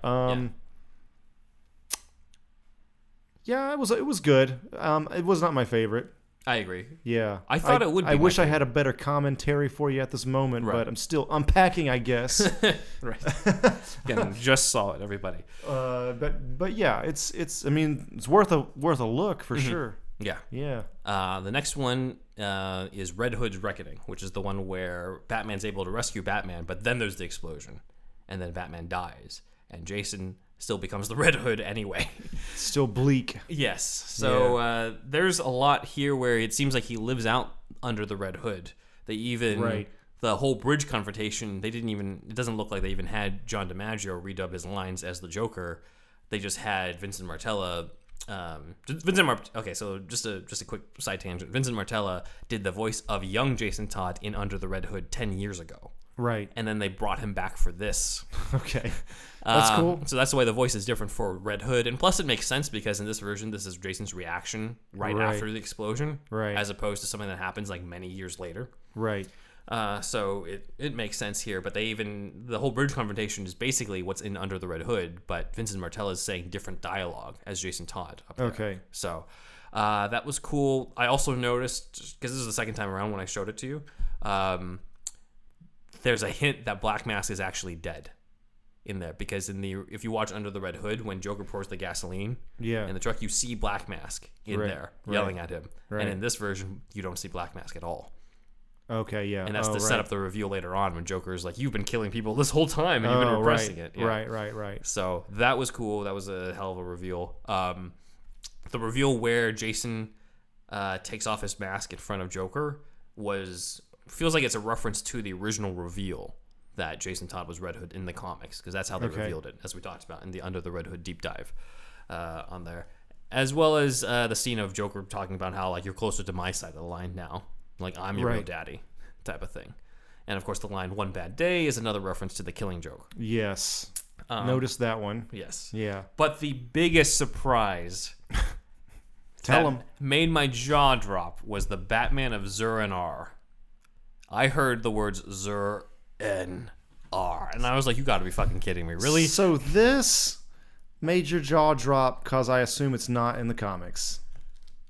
Yeah, it was good. It was not my favorite. I agree. Yeah. I thought it would be. I wish I had a better commentary for you at this moment, but I'm still unpacking, I guess. Right. Again, just saw it, everybody. But yeah, it's worth a look for sure. Yeah. Yeah. The next one is Red Hood's Reckoning, which is the one where Batman's able to rescue Batman, but then there's the explosion and then Batman dies and Jason still becomes the Red Hood anyway. Still bleak. Yes. So there's a lot here where it seems like he lives out under the Red Hood. They even the whole bridge confrontation, they didn't even, it doesn't look like they even had John DiMaggio redub his lines as the Joker. They just had Vincent Martella. Okay, so just a quick side tangent. Vincent Martella did the voice of young Jason Todd in Under the Red Hood 10 years ago. Right. And then they brought him back for this. Okay. That's cool. So that's the way the voice is different for Red Hood. And plus it makes sense because in this version, this is Jason's reaction right after the explosion. Right. As opposed to something that happens like many years later. Right. So it makes sense here. But the whole bridge confrontation is basically what's in Under the Red Hood. But Vincent Martella is saying different dialogue as Jason Todd. Okay. So that was cool. I also noticed, because this is the second time around when I showed it to you, there's a hint that Black Mask is actually dead in there, because if you watch Under the Red Hood, when Joker pours the gasoline in the truck, you see Black Mask in there yelling at him. Right. And in this version, you don't see Black Mask at all. Okay, yeah. And that's to set up the reveal later on when Joker is like, you've been killing people this whole time and you've been repressing it. Yeah. Right. So that was cool. That was a hell of a reveal. The reveal where Jason takes off his mask in front of Joker feels like it's a reference to the original reveal that Jason Todd was Red Hood in the comics, because that's how they revealed it, as we talked about in the Under the Red Hood deep dive on there, as well as the scene of Joker talking about how, like, you're closer to my side of the line now, like I'm your real daddy type of thing. And of course the line "one bad day" is another reference to the Killing Joke. Yes. Notice that one. Yes. Yeah. But the biggest surprise that made my jaw drop was the Batman of Zur-En-Arr. I heard the words Zur-En-Arr, and I was like, you gotta be fucking kidding me, really? So this made your jaw drop because I assume it's not in the comics.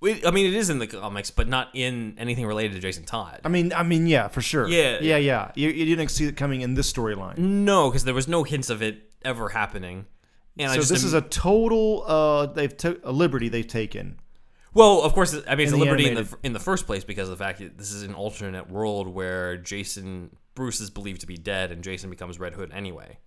I mean, it is in the comics, but not in anything related to Jason Todd. I mean, yeah, for sure. Yeah. You didn't see it coming in this storyline. No, because there was no hints of it ever happening. And so this is a total a liberty they've taken. Well, of course, I mean, it's a liberty in the first place because of the fact that this is an alternate world where Bruce is believed to be dead, and Jason becomes Red Hood anyway.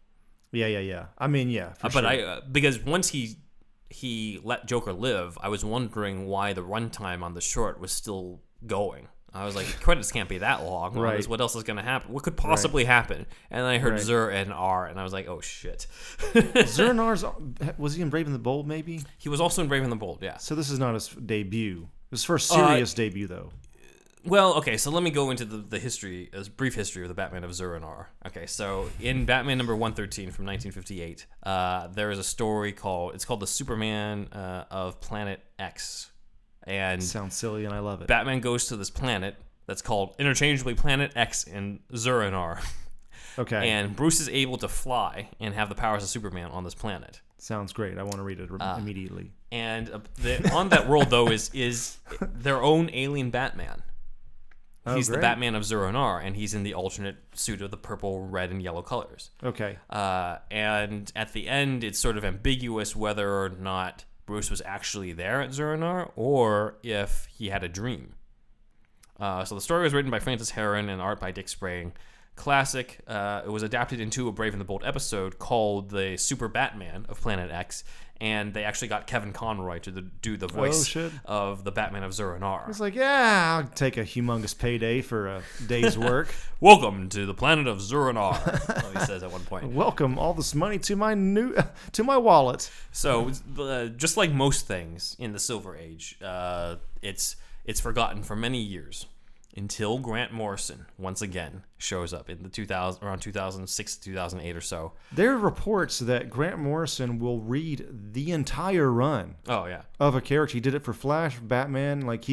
Yeah. I mean, yeah, for sure. But because once he let Joker live, I was wondering why the runtime on the short was still going. I was like, credits can't be that long. Right. What else is going to happen? What could possibly happen? And I heard Zur-En-Arr, and I was like, oh, shit. Zur-En-Arr's, was he in Brave and the Bold, maybe? He was also in Brave and the Bold, yeah. So this is not his debut. His first serious debut, though. Well, okay, so let me go into the history, a brief history of the Batman of Zur-En-Arr. Okay, so in Batman number 113 from 1958, there is a story called The Superman of Planet X. And sounds silly, and I love it. Batman goes to this planet that's called interchangeably Planet X and Zur-En-Arr. Okay. And Bruce is able to fly and have the powers of Superman on this planet. Sounds great. I want to read it immediately. And on that world, though, is their own alien Batman. He's the Batman of Zur-En-Arr, and he's in the alternate suit of the purple, red, and yellow colors. Okay. And at the end, it's sort of ambiguous whether or not Bruce was actually there at Zur-En-Arr, or if he had a dream. So the story was written by Francis Herron and art by Dick Sprang. Classic. It was adapted into a Brave and the Bold episode called The Super Batman of Planet X, and they actually got Kevin Conroy to do the voice of the Batman of Zur-En-Arr. It's like, yeah, I'll take a humongous payday for a day's work. Welcome to the planet of Zur-En-Arr, he says at one point. Welcome all this money to my wallet. So, just like most things in the Silver Age, it's forgotten for many years until Grant Morrison once again shows up in the 2006 to 2008 or so. There are reports that Grant Morrison will read the entire run. Oh yeah, of a character. He did it for Flash, Batman. Like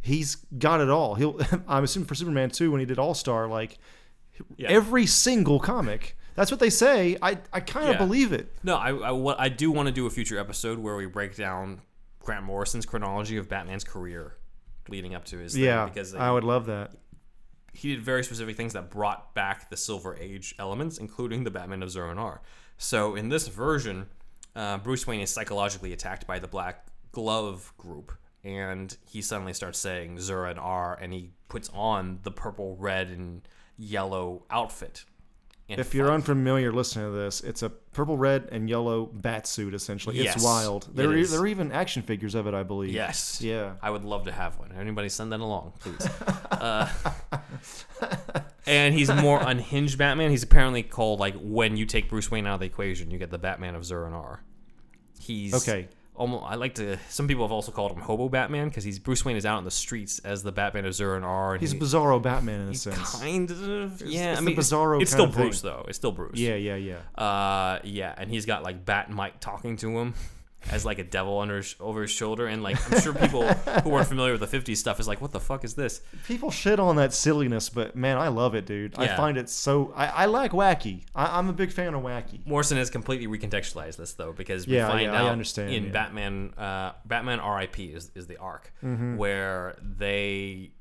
he's got it all. He'll. I'm assuming for Superman too, when he did All Star, like every single comic. That's what they say. I kind of believe it. No, I do want to do a future episode where we break down Grant Morrison's chronology of Batman's career leading up to his thing, because I would love that. He did very specific things that brought back the Silver Age elements, including the Batman of Zur-En-Arr. So in this version, Bruce Wayne is psychologically attacked by the Black Glove group, and he suddenly starts saying Zur-En-Arr, and he puts on the purple, red, and yellow outfit. If you're unfamiliar listening to this, it's a purple, red, and yellow bat suit, essentially. Yes, it's wild. There are even action figures of it, I believe. Yes. Yeah. I would love to have one. Anybody send that along, please. And he's more unhinged Batman. He's apparently called, like, when you take Bruce Wayne out of the equation, you get the Batman of Zur and R. He's okay. Almost, I like to. Some people have also called him Hobo Batman because he's Bruce Wayne is out in the streets as the Batman of Zur and R. And he's Bizarro Batman in a sense. Kind of, yeah. It's I mean, Bizarro. It's still Bruce though. It's still Bruce. Yeah. Yeah, and he's got like Bat Mike talking to him as like a devil over his shoulder, and like I'm sure people who aren't familiar with the '50s stuff is like, what the fuck is this? People shit on that silliness, but man, I love it, dude. Yeah. I find it so. I like wacky. I'm a big fan of wacky. Morrison has completely recontextualized this though, because we find out in Batman, Batman R.I.P. is the arc where they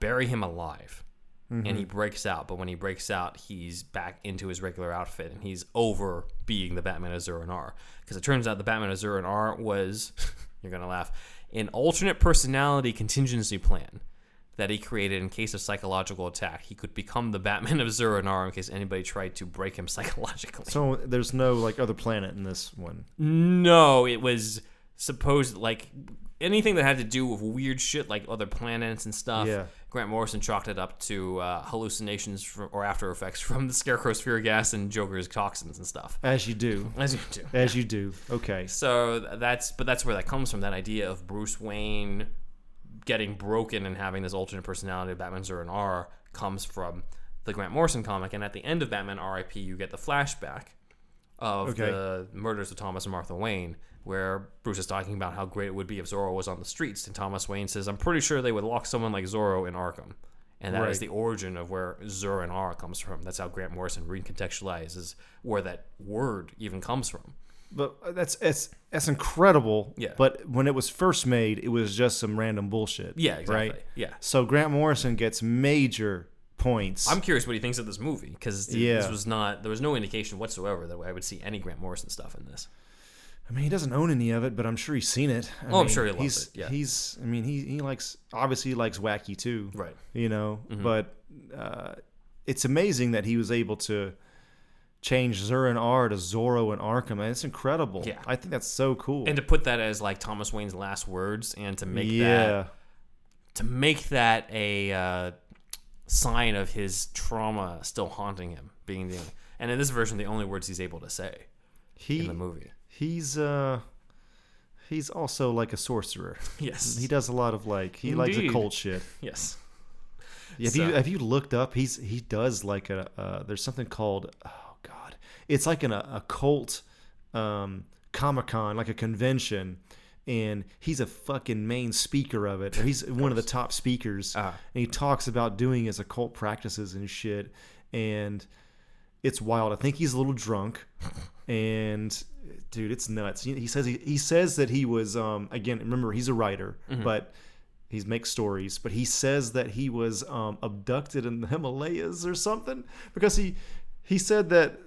bury him alive, and he breaks out. But when he breaks out, he's back into his regular outfit, and he's over being the Batman of Zur and R. Because it turns out the Batman of Zur and R was, you're going to laugh, an alternate personality contingency plan that he created in case of psychological attack. He could become the Batman of Zur and R in case anybody tried to break him psychologically. So there's no, like, other planet in this one? No, it was supposed, like... anything that had to do with weird shit like other planets and stuff, Grant Morrison chalked it up to hallucinations or after effects from the Scarecrow's fear gas and Joker's toxins and stuff. As you do. Okay. So that's where that comes from. That idea of Bruce Wayne getting broken and having this alternate personality of Batman Zur and R comes from the Grant Morrison comic. And at the end of Batman R.I.P., you get the flashback of the murders of Thomas and Martha Wayne, where Bruce is talking about how great it would be if Zorro was on the streets, and Thomas Wayne says, I'm pretty sure they would lock someone like Zorro in Arkham. And that is the origin of where Zur and R comes from. That's how Grant Morrison recontextualizes where that word even comes from. But that's incredible. Yeah. But when it was first made, it was just some random bullshit. Yeah, exactly. Right? Yeah. So Grant Morrison gets major points. I'm curious what he thinks of this movie, because there was no indication whatsoever that I would see any Grant Morrison stuff in this. I mean, he doesn't own any of it, but I'm sure he's seen it. I'm sure he loves it. Yeah. He likes wacky too. Right. You know, but it's amazing that he was able to change Zur and R to Zorro and Arkham. It's incredible. Yeah. I think that's so cool. And to put that as like Thomas Wayne's last words, and to make that a sign of his trauma still haunting him, being the only, and in this version the only words he's able to say in the movie. He's also like a sorcerer. Yes, he does a lot of like likes occult shit. Yes. Yeah, have you looked up? He does like a there's something called it's like an occult Comic-Con, like a convention. And he's a fucking main speaker of it. He's one of the top speakers. And he talks about doing his occult practices and shit. And it's wild. I think he's a little drunk. And, dude, it's nuts. He says that he was, again, remember, he's a writer. But he makes stories. But he says that he was abducted in the Himalayas or something. Because he said that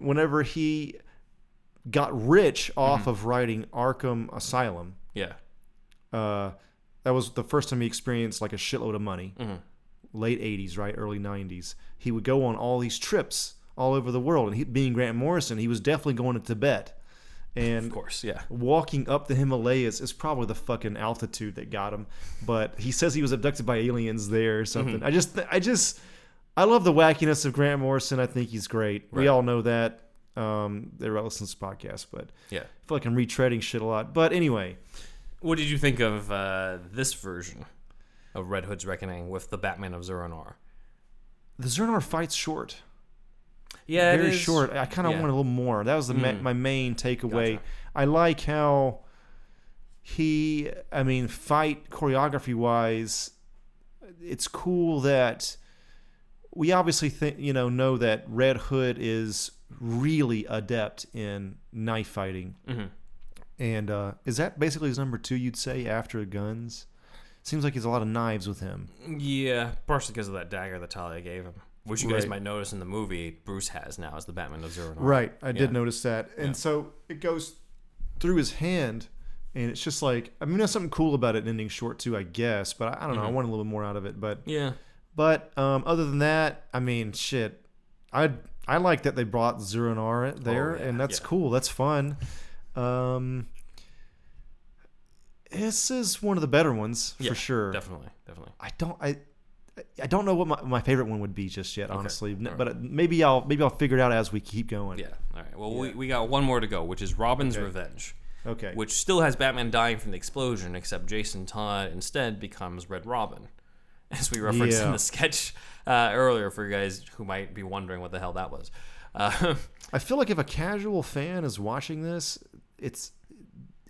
whenever he... got rich off of writing Arkham Asylum. Yeah. That was the first time he experienced like a shitload of money. Late 80s, right? Early 90s. He would go on all these trips all over the world. And being Grant Morrison, he was definitely going to Tibet. And of course, yeah. Walking up the Himalayas is probably the fucking altitude that got him. But he says he was abducted by aliens there or something. I love the wackiness of Grant Morrison. I think he's great. Right. We all know that. The Irrelevance podcast, but I feel like I'm retreading shit a lot. But anyway, what did you think of this version of Red Hood's Reckoning with the Batman of Zur and R? The Zur and R fight's short. Yeah, very short. I kind of want a little more. That was my main takeaway. Gotcha. I like how fight choreography wise, it's cool that we obviously know that Red Hood is really adept in knife fighting, and is that basically his number two, you'd say, after guns? Seems like he's a lot of knives with him. Yeah, partially because of that dagger that Talia gave him, which you guys might notice in the movie Bruce has now as the Batman of Zur and R. Right, I did notice that, and so it goes through his hand, and it's just like, I mean, there's something cool about it ending short too, I guess, but I don't know, I want a little more out of it, but other than that, I mean, shit, I like that they brought Zur and R there, and that's cool. That's fun. This is one of the better ones for sure. Definitely. I don't. I I don't know what my favorite one would be just yet, honestly. Okay. Right. But maybe I'll figure it out as we keep going. Yeah. All right. Well, we got one more to go, which is Robin's Revenge. Okay. Which still has Batman dying from the explosion, except Jason Todd instead becomes Red Robin, as we referenced in the sketch earlier for you guys who might be wondering what the hell that was. I feel like if a casual fan is watching this,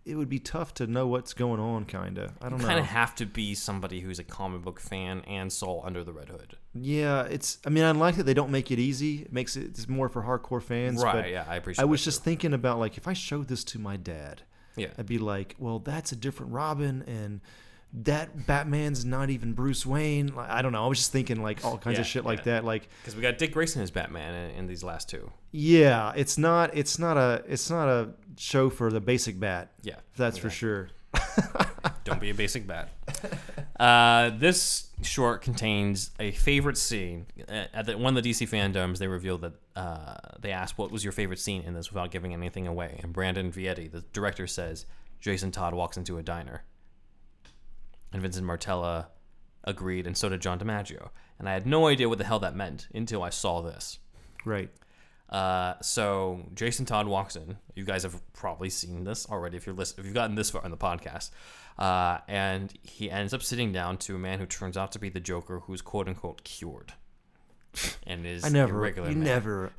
it would be tough to know what's going on, kind of. I don't know. You kind of have to be somebody who's a comic book fan and saw Under the Red Hood. Yeah, I mean, I like that they don't make it easy. It makes it's more for hardcore fans. Right, but I appreciate it. I was just thinking about, like, if I showed this to my dad, I'd be like, well, that's a different Robin, and that Batman's not even Bruce Wayne. Like, I don't know. I was just thinking, like, all kinds of shit like that. Like, because we got Dick Grayson as Batman in these last two. Yeah, it's not a show for the basic bat. Yeah, that's for sure. Don't be a basic bat. This short contains a favorite scene. At one of the DC fandoms, they revealed that they asked, what was your favorite scene in this without giving anything away? And Brandon Vietti, the director, says, Jason Todd walks into a diner. And Vincent Martella agreed, and so did John DiMaggio. And I had no idea what the hell that meant until I saw this. Right. So Jason Todd walks in. You guys have probably seen this already if you're listening. If you've gotten this far on the podcast, and he ends up sitting down to a man who turns out to be the Joker, who's quote unquote cured, and is irregular. You never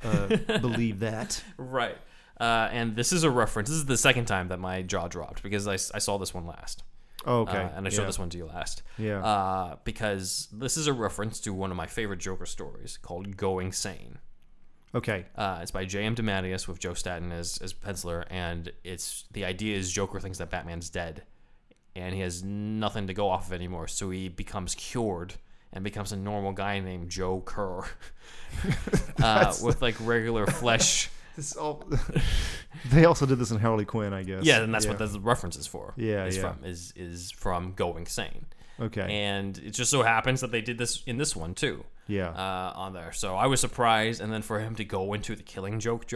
believe that, right? And this is a reference. This is the second time that my jaw dropped because I saw this one last. Oh, okay. And I showed this one to you last. Yeah. Because this is a reference to one of my favorite Joker stories called Going Sane. Okay. It's by J.M. DeMatteis with Joe Staten as penciler, and the idea is Joker thinks that Batman's dead, and he has nothing to go off of anymore, so he becomes cured and becomes a normal guy named Joe Kerr with like regular flesh. They also did this in Harley Quinn, I guess. Yeah, and that's what the reference is for. Yeah, is from Going Sane. Okay. And it just so happens that they did this in this one too. Yeah. On there, so I was surprised, and then for him to go into the Killing Joke,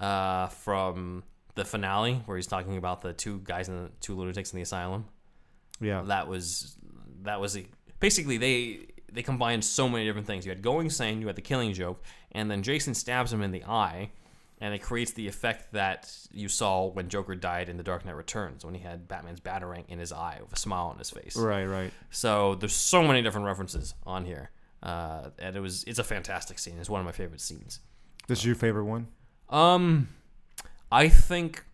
from the finale where he's talking about the two guys and the two lunatics in the asylum. Yeah. That was basically they combined so many different things. You had Going Sane, you had the Killing Joke, and then Jason stabs him in the eye, and it creates the effect that you saw when Joker died in The Dark Knight Returns, when he had Batman's batarang in his eye with a smile on his face. Right, right. So there's so many different references on here, and it's a fantastic scene. It's one of my favorite scenes. This is your favorite one? I think,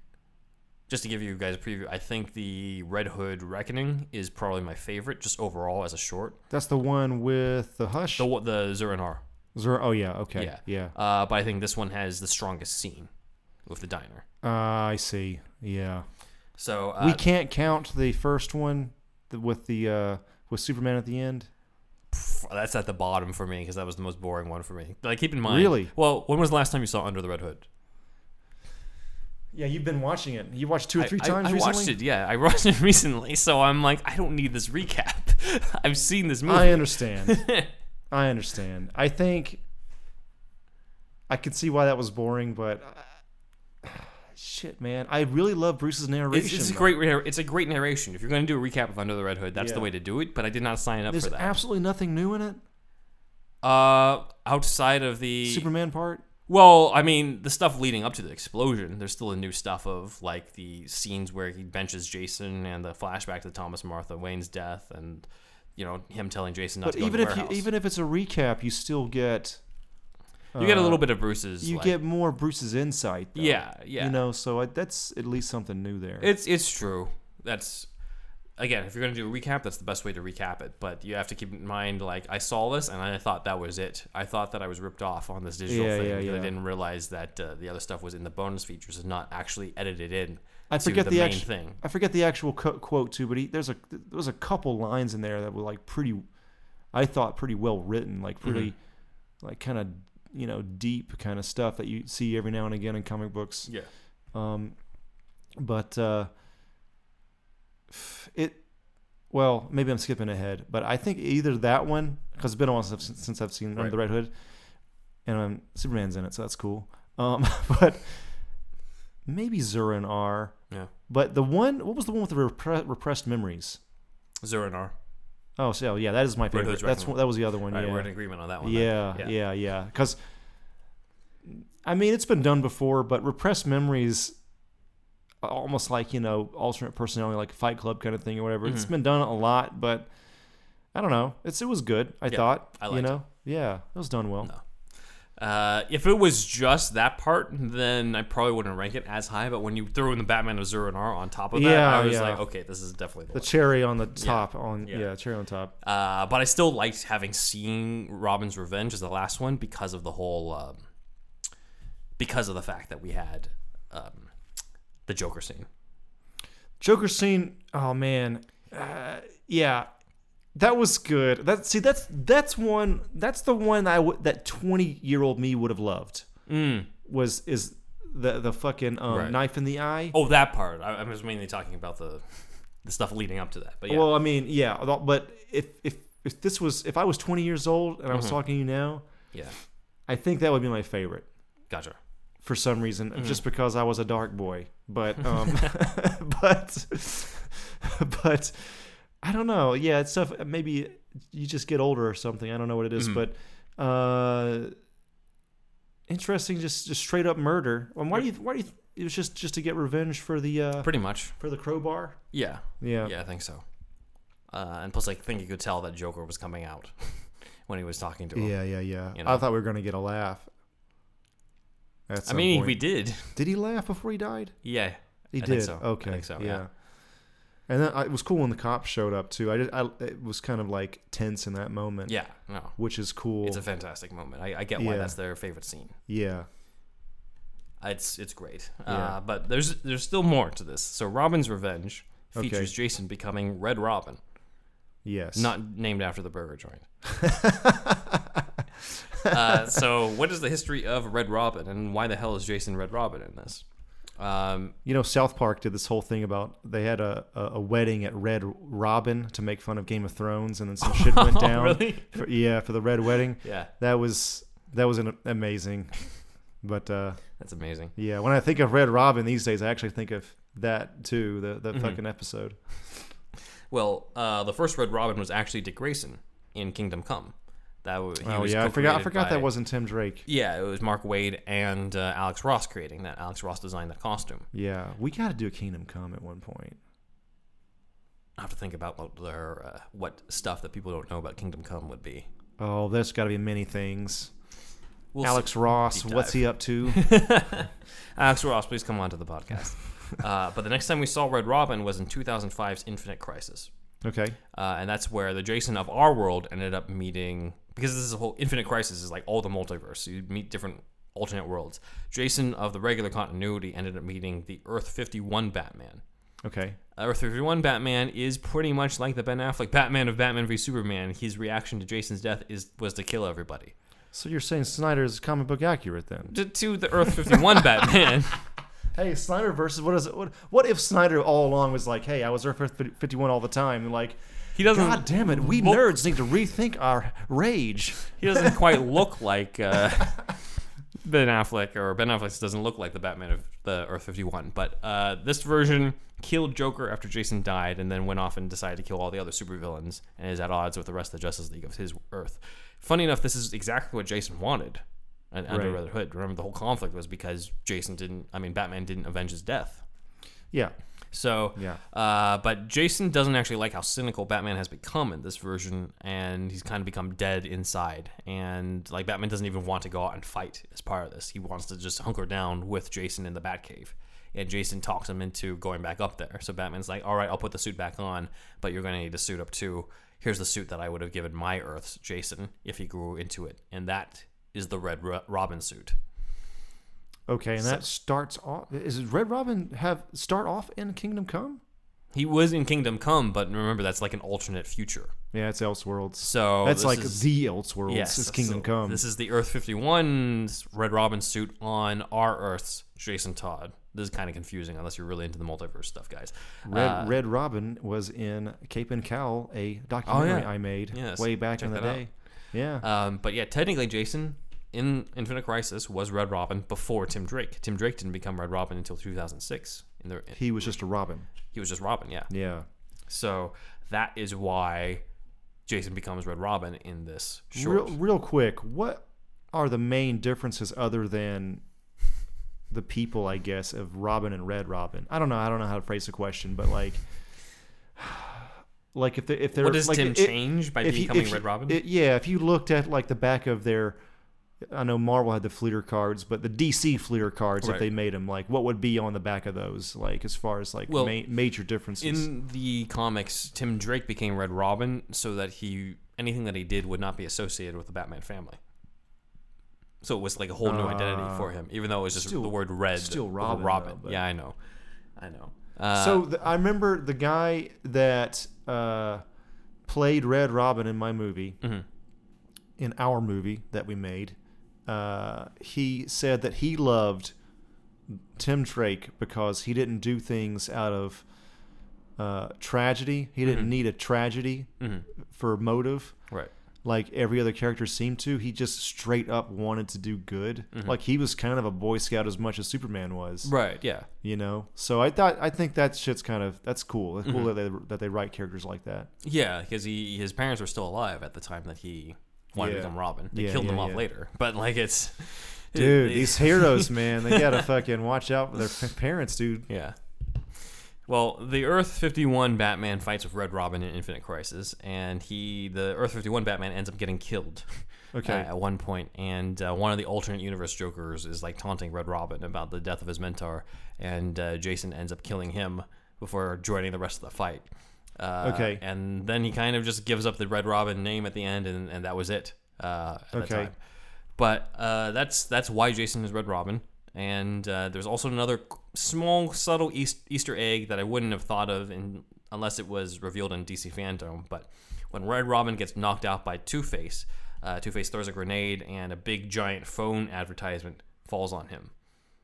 just to give you guys a preview, I think the Red Hood Reckoning is probably my favorite, just overall as a short. That's the one with the Hush? The Zur-En-Har. Oh, yeah, okay. Yeah. But I think this one has the strongest scene with the diner. I see, yeah. So we can't count the first one with Superman at the end? That's at the bottom for me because that was the most boring one for me. Like, keep in mind. Really? Well, when was the last time you saw Under the Red Hood? Yeah, you've been watching it. You watched two or three times recently? I watched it, yeah. I watched it recently, so I'm like, I don't need this recap. I've seen this movie. I understand. I think I could see why that was boring, but shit, man. I really love Bruce's narration. It's a great narration. If you're going to do a recap of Under the Red Hood, that's the way to do it, but I did not sign up for that. There's absolutely nothing new in it? Outside of the Superman part? Well, I mean, the stuff leading up to the explosion, there's still the new stuff of, like, the scenes where he benches Jason and the flashback to Thomas Martha Wayne's death and, you know, him telling Jason not to go to the warehouse. But even if it's a recap, you still get... you get a little bit of Bruce's... You get more Bruce's insight, though. Yeah. You know, so that's at least something new there. It's true. That's... Again, if you're going to do a recap, that's the best way to recap it. But you have to keep in mind, like, I saw this, and I thought that was it. I thought that I was ripped off on this digital thing. I didn't realize that the other stuff was in the bonus features and not actually edited in to the main thing. I forget the actual quote, too, but there was a couple lines in there that were, like, pretty well written, like, pretty, like, kind of, you know, deep kind of stuff that you see every now and again in comic books. Yeah. Well, maybe I'm skipping ahead, but I think either that one, because it's been a while since I've seen Under the Red Hood, and Superman's in it, so that's cool. But maybe Zur-En-Har. Yeah. But what was the one with the repressed memories? Zur-En-Har. Oh, so yeah, that is my favorite. That was the other one. Right, yeah. We're in agreement on that one. Yeah. Because, I mean, it's been done before, but repressed memories, almost like, you know, alternate personality, like Fight Club kind of thing or whatever. Mm-hmm. It's been done a lot, but I don't know. It was good, I thought. I liked it. Yeah, it was done well. No. If it was just that part, then I probably wouldn't rank it as high. But when you throw in the Batman of Zur and R on top of that, I was like, okay, this is definitely the cherry on the top. Cherry on top. But I still liked having seen Robin's Revenge as the last one because of the whole, because of the fact that we had the Joker scene. Oh man, yeah. That was good. That's the one that 20-year-old me would have loved. Was the fucking knife in the eye? Oh, that part. I'm just mainly talking about the stuff leading up to that. But yeah. Well, I mean, yeah. But if I was 20 years old and I was talking to you now, yeah, I think that would be my favorite. Gotcha. For some reason, just because I was a dark boy, but but. I don't know. Yeah, it's tough. Maybe you just get older or something. I don't know what it is, but interesting. Just straight up murder. And why do you? It was just to get revenge for the pretty much for the crowbar. Yeah. I think so. And plus, I think you could tell that Joker was coming out when he was talking to him. Yeah. You know? I thought we were gonna get a laugh. I mean, we did. Did he laugh before he died? Yeah, he did. Think so. Okay, I think so. Yeah. And then it was cool when the cops showed up too. It was kind of like tense in that moment. Yeah, no, which is cool. It's a fantastic moment. I get why that's their favorite scene. Yeah, it's great. Yeah. But there's still more to this. So Robin's Revenge features Jason becoming Red Robin. Yes, not named after the burger joint. So what is the history of Red Robin, and why the hell is Jason Red Robin in this? You know, South Park did this whole thing about they had a wedding at Red Robin to make fun of Game of Thrones, and then some shit went down. Really? For the Red Wedding. Yeah, that was an amazing. But that's amazing. Yeah, when I think of Red Robin these days, I actually think of that too. The fucking episode. Well, the first Red Robin was actually Dick Grayson in Kingdom Come. I forgot that wasn't Tim Drake. Yeah, it was Mark Waid and Alex Ross creating that. Alex Ross designed that costume. Yeah, we got to do a Kingdom Come at one point. I have to think about what stuff that people don't know about Kingdom Come would be. Oh, there's got to be many things. Alex Ross, what's he up to? Alex Ross, please come on to the podcast. But the next time we saw Red Robin was in 2005's Infinite Crisis. Okay. And that's where the Jason of our world ended up meeting... Because this is a whole Infinite Crisis is like all the multiverse. So you meet different alternate worlds. Jason of the regular continuity ended up meeting the Earth 51 Batman. Okay. Earth 51 Batman is pretty much like the Ben Affleck Batman of Batman v Superman. His reaction to Jason's death was to kill everybody. So you're saying Snyder is comic book accurate then? To the Earth 51 Batman. Hey, Snyder versus what is it? What if Snyder all along was like, hey, I was Earth 51 all the time, and like. He doesn't. God damn it! We nerds need to rethink our rage. He doesn't quite look like Ben Affleck, or Ben Affleck doesn't look like the Batman of the Earth 51. But this version killed Joker after Jason died, and then went off and decided to kill all the other supervillains, and is at odds with the rest of the Justice League of his Earth. Funny enough, this is exactly what Jason wanted. And Under the Red Hood. Remember, the whole conflict was because Batman didn't avenge his death. Yeah. So, but Jason doesn't actually like how cynical Batman has become in this version, and he's kind of become dead inside. And like Batman doesn't even want to go out and fight as part of this. He wants to just hunker down with Jason in the Batcave, and Jason talks him into going back up there. So Batman's like, "All right, I'll put the suit back on, but you're going to need to suit up too. Here's the suit that I would have given my Earth's Jason if he grew into it, and that is the Red Robin suit." Okay, and that starts off... Is Red Robin start off in Kingdom Come? He was in Kingdom Come, but remember, that's like an alternate future. Yeah, it's Elseworlds. So that's like the Elseworlds. Yes, it's Kingdom Come. This is the Earth 51's Red Robin suit on our Earth's Jason Todd. This is kind of confusing unless you're really into the multiverse stuff, guys. Red Robin was in Cape and Cowl, a documentary I made way back in the day. Out. Yeah. But yeah, technically, Jason... in Infinite Crisis was Red Robin before Tim Drake. Tim Drake didn't become Red Robin until 2006. He was just Robin. Yeah. So that is why Jason becomes Red Robin in this short. Real quick, what are the main differences other than the people, I guess, of Robin and Red Robin? I don't know how to phrase the question, but like if they're what does like, Tim change by becoming Red Robin? If you looked at like the back of their, I know Marvel had the Fleer cards, but the DC Fleer cards, right, if they made them, like what would be on the back of those, like as far as like major differences? In the comics, Tim Drake became Red Robin so that anything that he did would not be associated with the Batman family. So it was like a whole new identity for him, even though it was just the word Red. Still Robin. Robin. Though, yeah, I know. I remember the guy that played Red Robin in my movie, mm-hmm, in our movie that we made. He said that he loved Tim Drake because he didn't do things out of tragedy. He didn't, mm-hmm, need a tragedy, mm-hmm, for motive, right, like every other character seemed to. He just straight up wanted to do good. Mm-hmm. Like he was kind of a Boy Scout as much as Superman was. Right, yeah. You know? So I think that shit's that's cool. It's, mm-hmm, cool that they write characters like that. Yeah, because his parents were still alive at the time that he wanted to become Robin. They killed him off later. But like it's... Dude, these heroes, man. They gotta fucking watch out for their parents, dude. Yeah. Well, the Earth 51 Batman fights with Red Robin in Infinite Crisis, and the Earth 51 Batman ends up getting killed at one point, and one of the alternate universe Jokers is like taunting Red Robin about the death of his mentor, and Jason ends up killing him before joining the rest of the fight. And then he kind of just gives up the Red Robin name at the end, and that was it at that time. But that's why Jason is Red Robin. And there's also another small, subtle Easter egg that I wouldn't have thought of unless it was revealed in DC Fandom. But when Red Robin gets knocked out by Two-Face, Two-Face throws a grenade and a big, giant phone advertisement falls on him.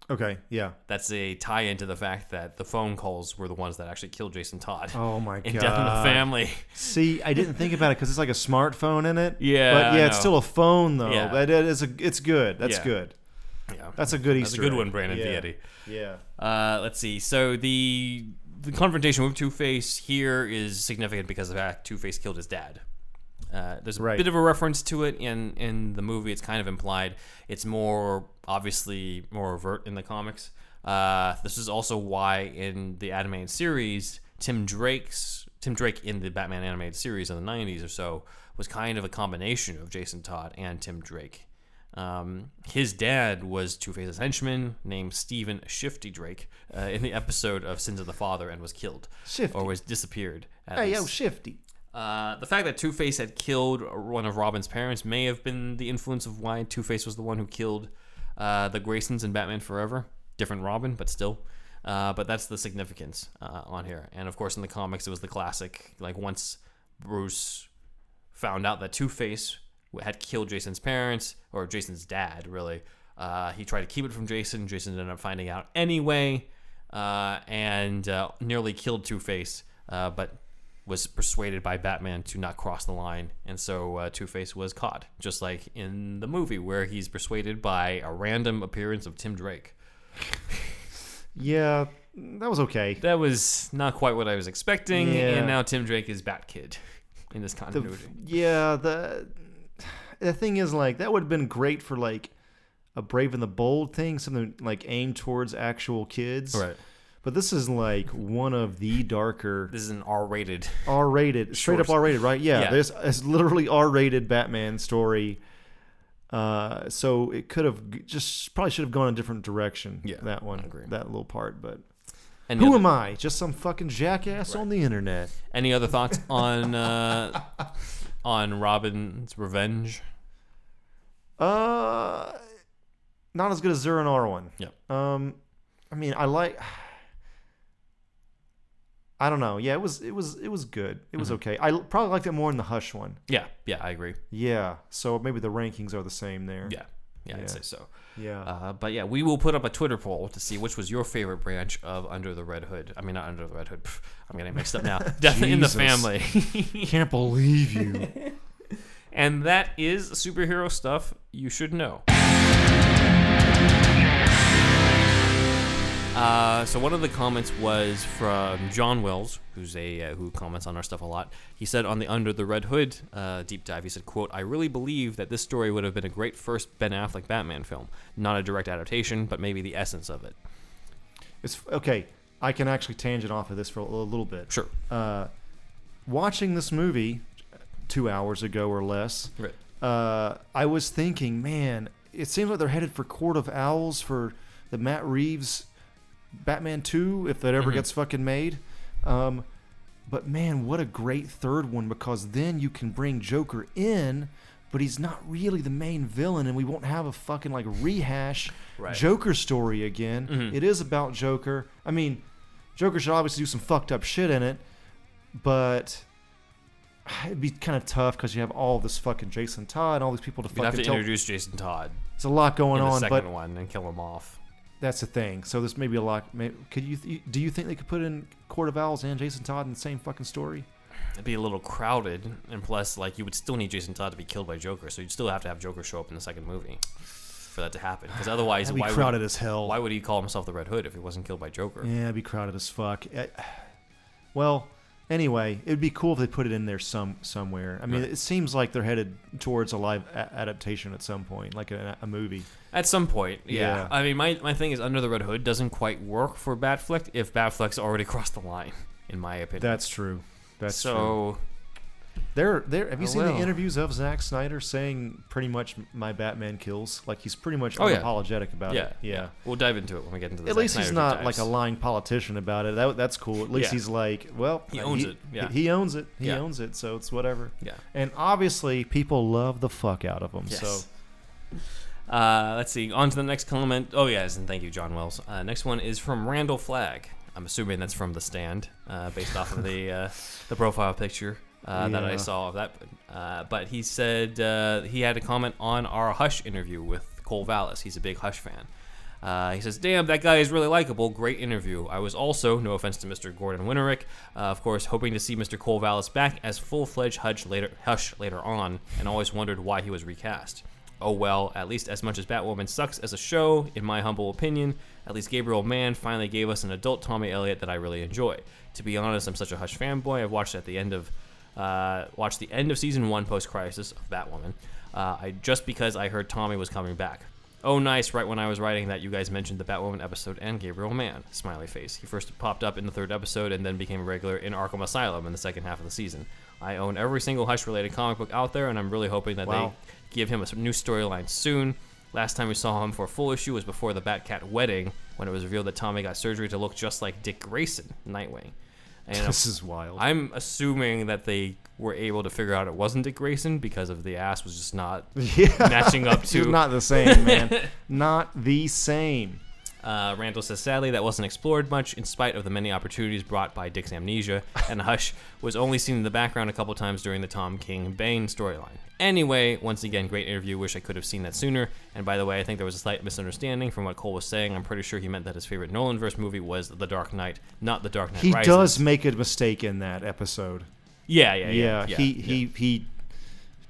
Okay, yeah. That's a tie-in to the fact that the phone calls were the ones that actually killed Jason Todd. Oh, my God. In Death in the Family. See, I didn't think about it because it's like a smartphone in it. Yeah. But, yeah, it's still a phone, though. Yeah. It's good. That's good. Yeah. That's a good Easter egg. That's a good one, Brandon Vietti. Yeah. Let's see. So the confrontation with Two-Face here is significant because of the fact Two-Face killed his dad. There's a bit of a reference to it in the movie. It's kind of implied. It's more, obviously, more overt in the comics. This is also why in the animated series, Tim Drake in the Batman animated series in the 90s or so was kind of a combination of Jason Todd and Tim Drake. His dad was Two-Face's henchman named Stephen Shifty Drake in the episode of Sins of the Father and was killed. Shifty. Or was disappeared. Shifty. The fact that Two-Face had killed one of Robin's parents may have been the influence of why Two-Face was the one who killed the Graysons in Batman Forever. Different Robin, but still. But that's the significance on here. And, of course, in the comics, it was the classic. Like, once Bruce found out that Two-Face had killed Jason's parents, or Jason's dad, really. He tried to keep it from Jason. Jason ended up finding out anyway, and nearly killed Two-Face, but was persuaded by Batman to not cross the line, and so Two-Face was caught, just like in the movie, where he's persuaded by a random appearance of Tim Drake. Yeah, that was okay. That was not quite what I was expecting, and now Tim Drake is Bat-Kid in this continuity. The thing is, like, that would have been great for, like, a Brave and the Bold thing, something, like, aimed towards actual kids. Right. But this is, like, one of the darker... This is an R-rated. Straight up R-rated, right? Yeah. It's literally R-rated Batman story. So it could have... probably should have gone a different direction. Yeah, that one. I agree. That little part, but... Who am I? Just some fucking jackass on the internet. Any other thoughts on... on Robin's revenge? Not as good as 0 and R1. Yeah. I mean, I don't know. Yeah, it was good. It was okay. I probably liked it more in the Hush one. Yeah, I agree. Yeah. So maybe the rankings are the same there. Yeah. I'd say so. Yeah. But yeah, we will put up a Twitter poll to see which was your favorite branch of Under the Red Hood. I mean, not Under the Red Hood. Pff, I'm getting mixed up now. Death in the Family. Can't believe you. And that is Superhero Stuff You Should Know. So one of the comments was from John Wells, who's who comments on our stuff a lot. He said on the Under the Red Hood deep dive, he said, quote, "I really believe that this story would have been a great first Ben Affleck Batman film. Not a direct adaptation, but maybe the essence of it." Okay, I can actually tangent off of this for a little bit. Sure. Watching this movie 2 hours ago or less, right. I was thinking, man, it seems like they're headed for Court of Owls for the Matt Reeves Batman 2, if that ever gets fucking made. But man, what a great third one, because then you can bring Joker in, but he's not really the main villain, and we won't have a fucking like rehash Joker story again. It is about Joker. I mean, Joker should obviously do some fucked up shit in it, but it'd be kind of tough because you have all this fucking Jason Todd and all these people to fucking have to introduce Jason Todd. It's a lot going on. Second one and kill him off. That's the thing. So this may be a lot. Do you think they could put in Court of Owls and Jason Todd in the same fucking story? It'd be a little crowded, and plus, like, you would still need Jason Todd to be killed by Joker, so you'd still have to have Joker show up in the second movie for that to happen. Because otherwise, that'd be crowded as hell. Why would he call himself the Red Hood if he wasn't killed by Joker? Yeah, it'd be crowded as fuck. Well, anyway, it'd be cool if they put it in there somewhere. I mean, it seems like they're headed towards a live adaptation at some point, like a movie. At some point, yeah. I mean, my thing is Under the Red Hood doesn't quite work for Batfleck if Batfleck's already crossed the line, in my opinion. That's true. That's true. Have you seen the interviews of Zack Snyder saying pretty much my Batman kills? Like, he's pretty much unapologetic about it. Yeah. We'll dive into it when we get into the At Zack least Snyder he's not dives. Like a lying politician about it. That's cool. At least he's like, well, he owns it. Yeah. He owns it. He owns it, so it's whatever. Yeah. And obviously, people love the fuck out of him. Yes. So. Let's see. On to the next comment. Oh, yes, and thank you, John Wells. Next one is from Randall Flagg. I'm assuming that's from The Stand, based off of the profile picture that I saw of that. But he said he had a comment on our Hush interview with Cole Vallis. He's a big Hush fan. He says, "Damn, that guy is really likable. Great interview. I was also, no offense to Mr. Gordon Winterick, of course, hoping to see Mr. Cole Vallis back as full-fledged Hush later on, and always wondered why he was recast. Oh well, at least as much as Batwoman sucks as a show, in my humble opinion, at least Gabriel Mann finally gave us an adult Tommy Elliott that I really enjoy. To be honest, I'm such a Hush fanboy. I've watched the end of season 1 post-crisis of Batwoman, just because I heard Tommy was coming back. Oh nice, right when I was writing that, you guys mentioned the Batwoman episode and Gabriel Mann. Smiley face. He first popped up in the 3rd episode and then became a regular in Arkham Asylum in the second half of the season. I own every single Hush-related comic book out there, and I'm really hoping that they give him a new storyline soon. Last time we saw him for a full issue was before the Bat-Cat wedding, when it was revealed that Tommy got surgery to look just like Dick Grayson, Nightwing. And this is wild. I'm assuming that they were able to figure out it wasn't Dick Grayson because of the ass was just not matching up to... not the same, man. Not the same. Randall says, sadly, that wasn't explored much in spite of the many opportunities brought by Dick's amnesia, and Hush was only seen in the background a couple times during the Tom King-Bane storyline. Anyway, once again, great interview. Wish I could have seen that sooner. And by the way, I think there was a slight misunderstanding from what Cole was saying. I'm pretty sure he meant that his favorite Nolanverse movie was The Dark Knight, not The Dark Knight Rises. He does make a mistake in that episode. Yeah. He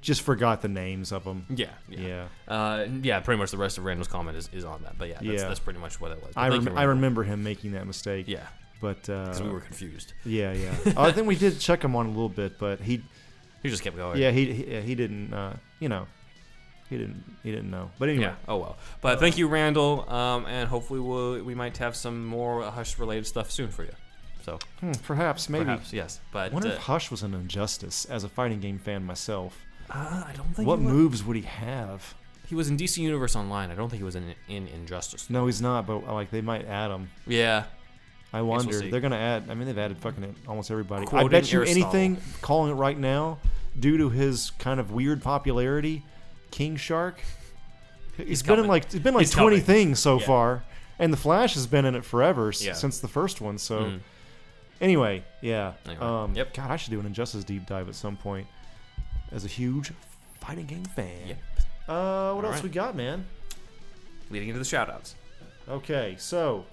just forgot the names of them. Pretty much the rest of Randall's comment is on that. But that's pretty much what it was. I remember him making that mistake. Yeah, but because we were confused. Yeah. I think we did check him on a little bit, but he just kept going. Yeah, he didn't. He didn't know. But anyway. Yeah. Oh well. But thank you, Randall. And hopefully we might have some more Hush related stuff soon for you. So perhaps, yes. But I wonder if Hush was an injustice as a fighting game fan myself. I don't think. What moves would he have? He was in DC Universe Online. I don't think he was in Injustice. No, he's not. But like, they might add him. Yeah, I wonder. They're gonna add. I mean, they've added fucking almost everybody. I bet you anything. Calling it right now, due to his kind of weird popularity, King Shark. He's been in like 20 things so far, and the Flash has been in it forever since the first one. So, anyway, yeah. Yep. God, I should do an Injustice deep dive at some point. As a huge fighting game fan. Yep. What else we got, man? Leading into the shout-outs. Okay, so...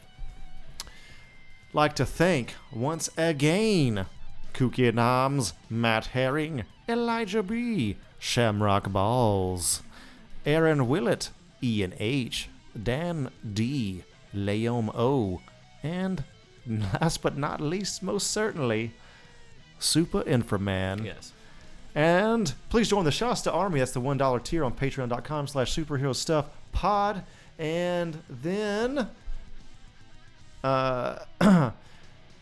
like to thank, once again, Kookie-Noms, Matt Herring, Elijah B., Shamrock Balls, Aaron Willett, Ian H., Dan D., Leom O., And last but not least, most certainly, Super Inframan. Yes. And please join the Shasta Army. That's the $1 tier on patreon.com/superherostuffpod. And then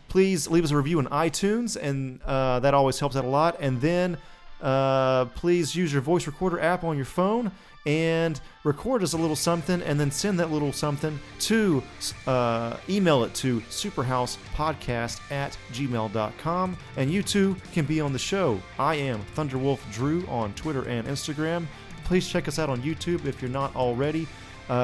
please leave us a review on iTunes, and that always helps out a lot. And then please use your voice recorder app on your phone and record us a little something, and then send that little something to email it to superhousepodcast@gmail.com, and you too can be on the show. I am Thunderwolf Drew on Twitter and Instagram. Please check us out on YouTube if you're not already.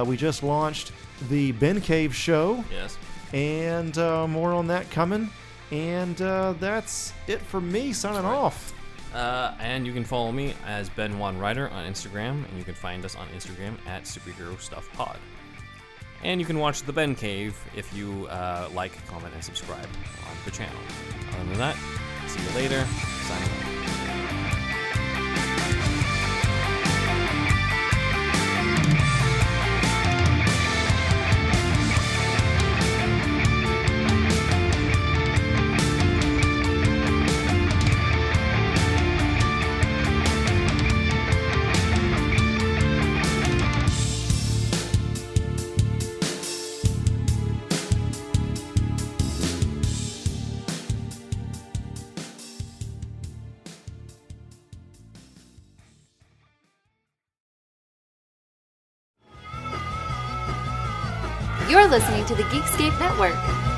We just launched the Ben Cave show. Yes. And more on that coming. And that's it for me signing off. And you can follow me as Ben Juan Ryder on Instagram, and you can find us on Instagram at Superhero Stuff Pod. And you can watch The Ben Cave if you like, comment, and subscribe on the channel. Other than that, see you later. Signing off. You're listening to the Geekscape Network.